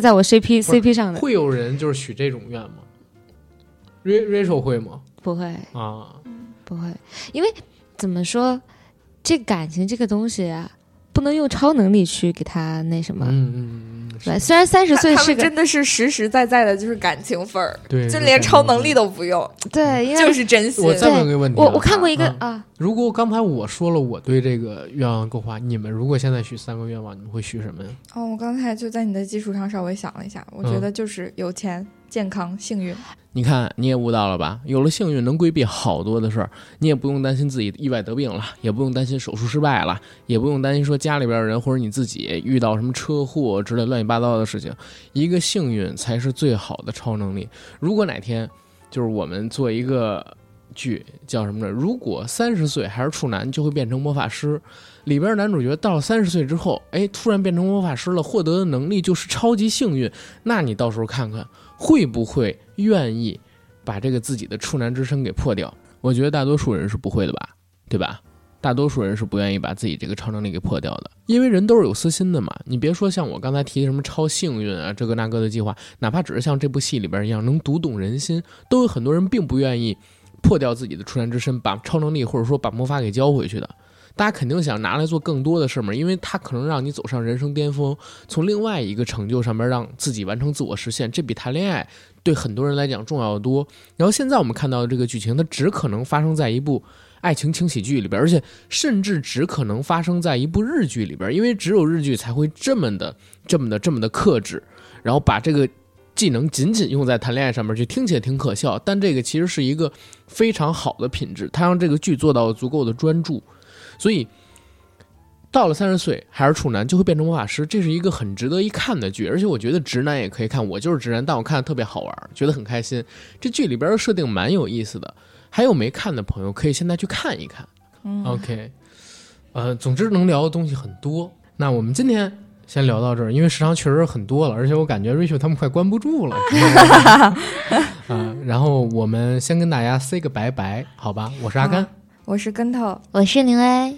在我 CP 上的。会有人就是许这种愿吗？ Rachel 会吗？不会啊。不会，因为怎么说，这感情这个东西啊，不能用超能力去给他那什么。对，虽然30岁是个真的是实在的，就是感情分儿，对，就连超能力都不用。对，因为就是真心。我再问个问题，我看过一个啊。如果刚才我说了我对这个愿望构话，你们如果现在许三个愿望，你们会许什么呀？我刚才就在你的基础上稍微想了一下，我觉得就是有钱、健康、幸运。你看你也悟到了吧，有了幸运能规避好多的事儿，你也不用担心自己意外得病了，也不用担心手术失败了，也不用担心说家里边的人或者你自己遇到什么车祸之类乱七八糟的事情。一个幸运才是最好的超能力。如果哪天就是我们做一个剧叫什么呢，如果30岁还是处男就会变成魔法师，里边男主角到了30岁之后，突然变成魔法师了，获得的能力就是超级幸运，那你到时候看看会不会愿意把这个自己的处男之身给破掉？我觉得大多数人是不会的吧，对吧？大多数人是不愿意把自己这个超能力给破掉的，因为人都是有私心的嘛。你别说像我刚才提什么超幸运啊，这个那个的计划，哪怕只是像这部戏里边一样能读懂人心，都有很多人并不愿意破掉自己的处男之身，把超能力或者说把魔法给交回去的。大家肯定想拿来做更多的事嘛，因为它可能让你走上人生巅峰，从另外一个成就上面让自己完成自我实现，这比谈恋爱对很多人来讲重要的多。然后现在我们看到的这个剧情，它只可能发生在一部爱情轻喜剧里边，而且甚至只可能发生在一部日剧里边，因为只有日剧才会这么的克制，然后把这个技能仅用在谈恋爱上面去，听起来挺可笑，但这个其实是一个非常好的品质，它让这个剧做到足够的专注。所以到了30岁还是处男就会变成魔法师，这是一个很值得一看的剧，而且我觉得直男也可以看，我就是直男，但我看的特别好玩，觉得很开心。这剧里边的设定蛮有意思的，还有没看的朋友可以现在去看一看。OK，总之能聊的东西很多，那我们今天先聊到这儿，因为时长确实很多了，而且我感觉 Rachel 他们快关不住了、然后我们先跟大家 say 个拜拜好吧，我是阿甘，我是跟头，我是宁 A。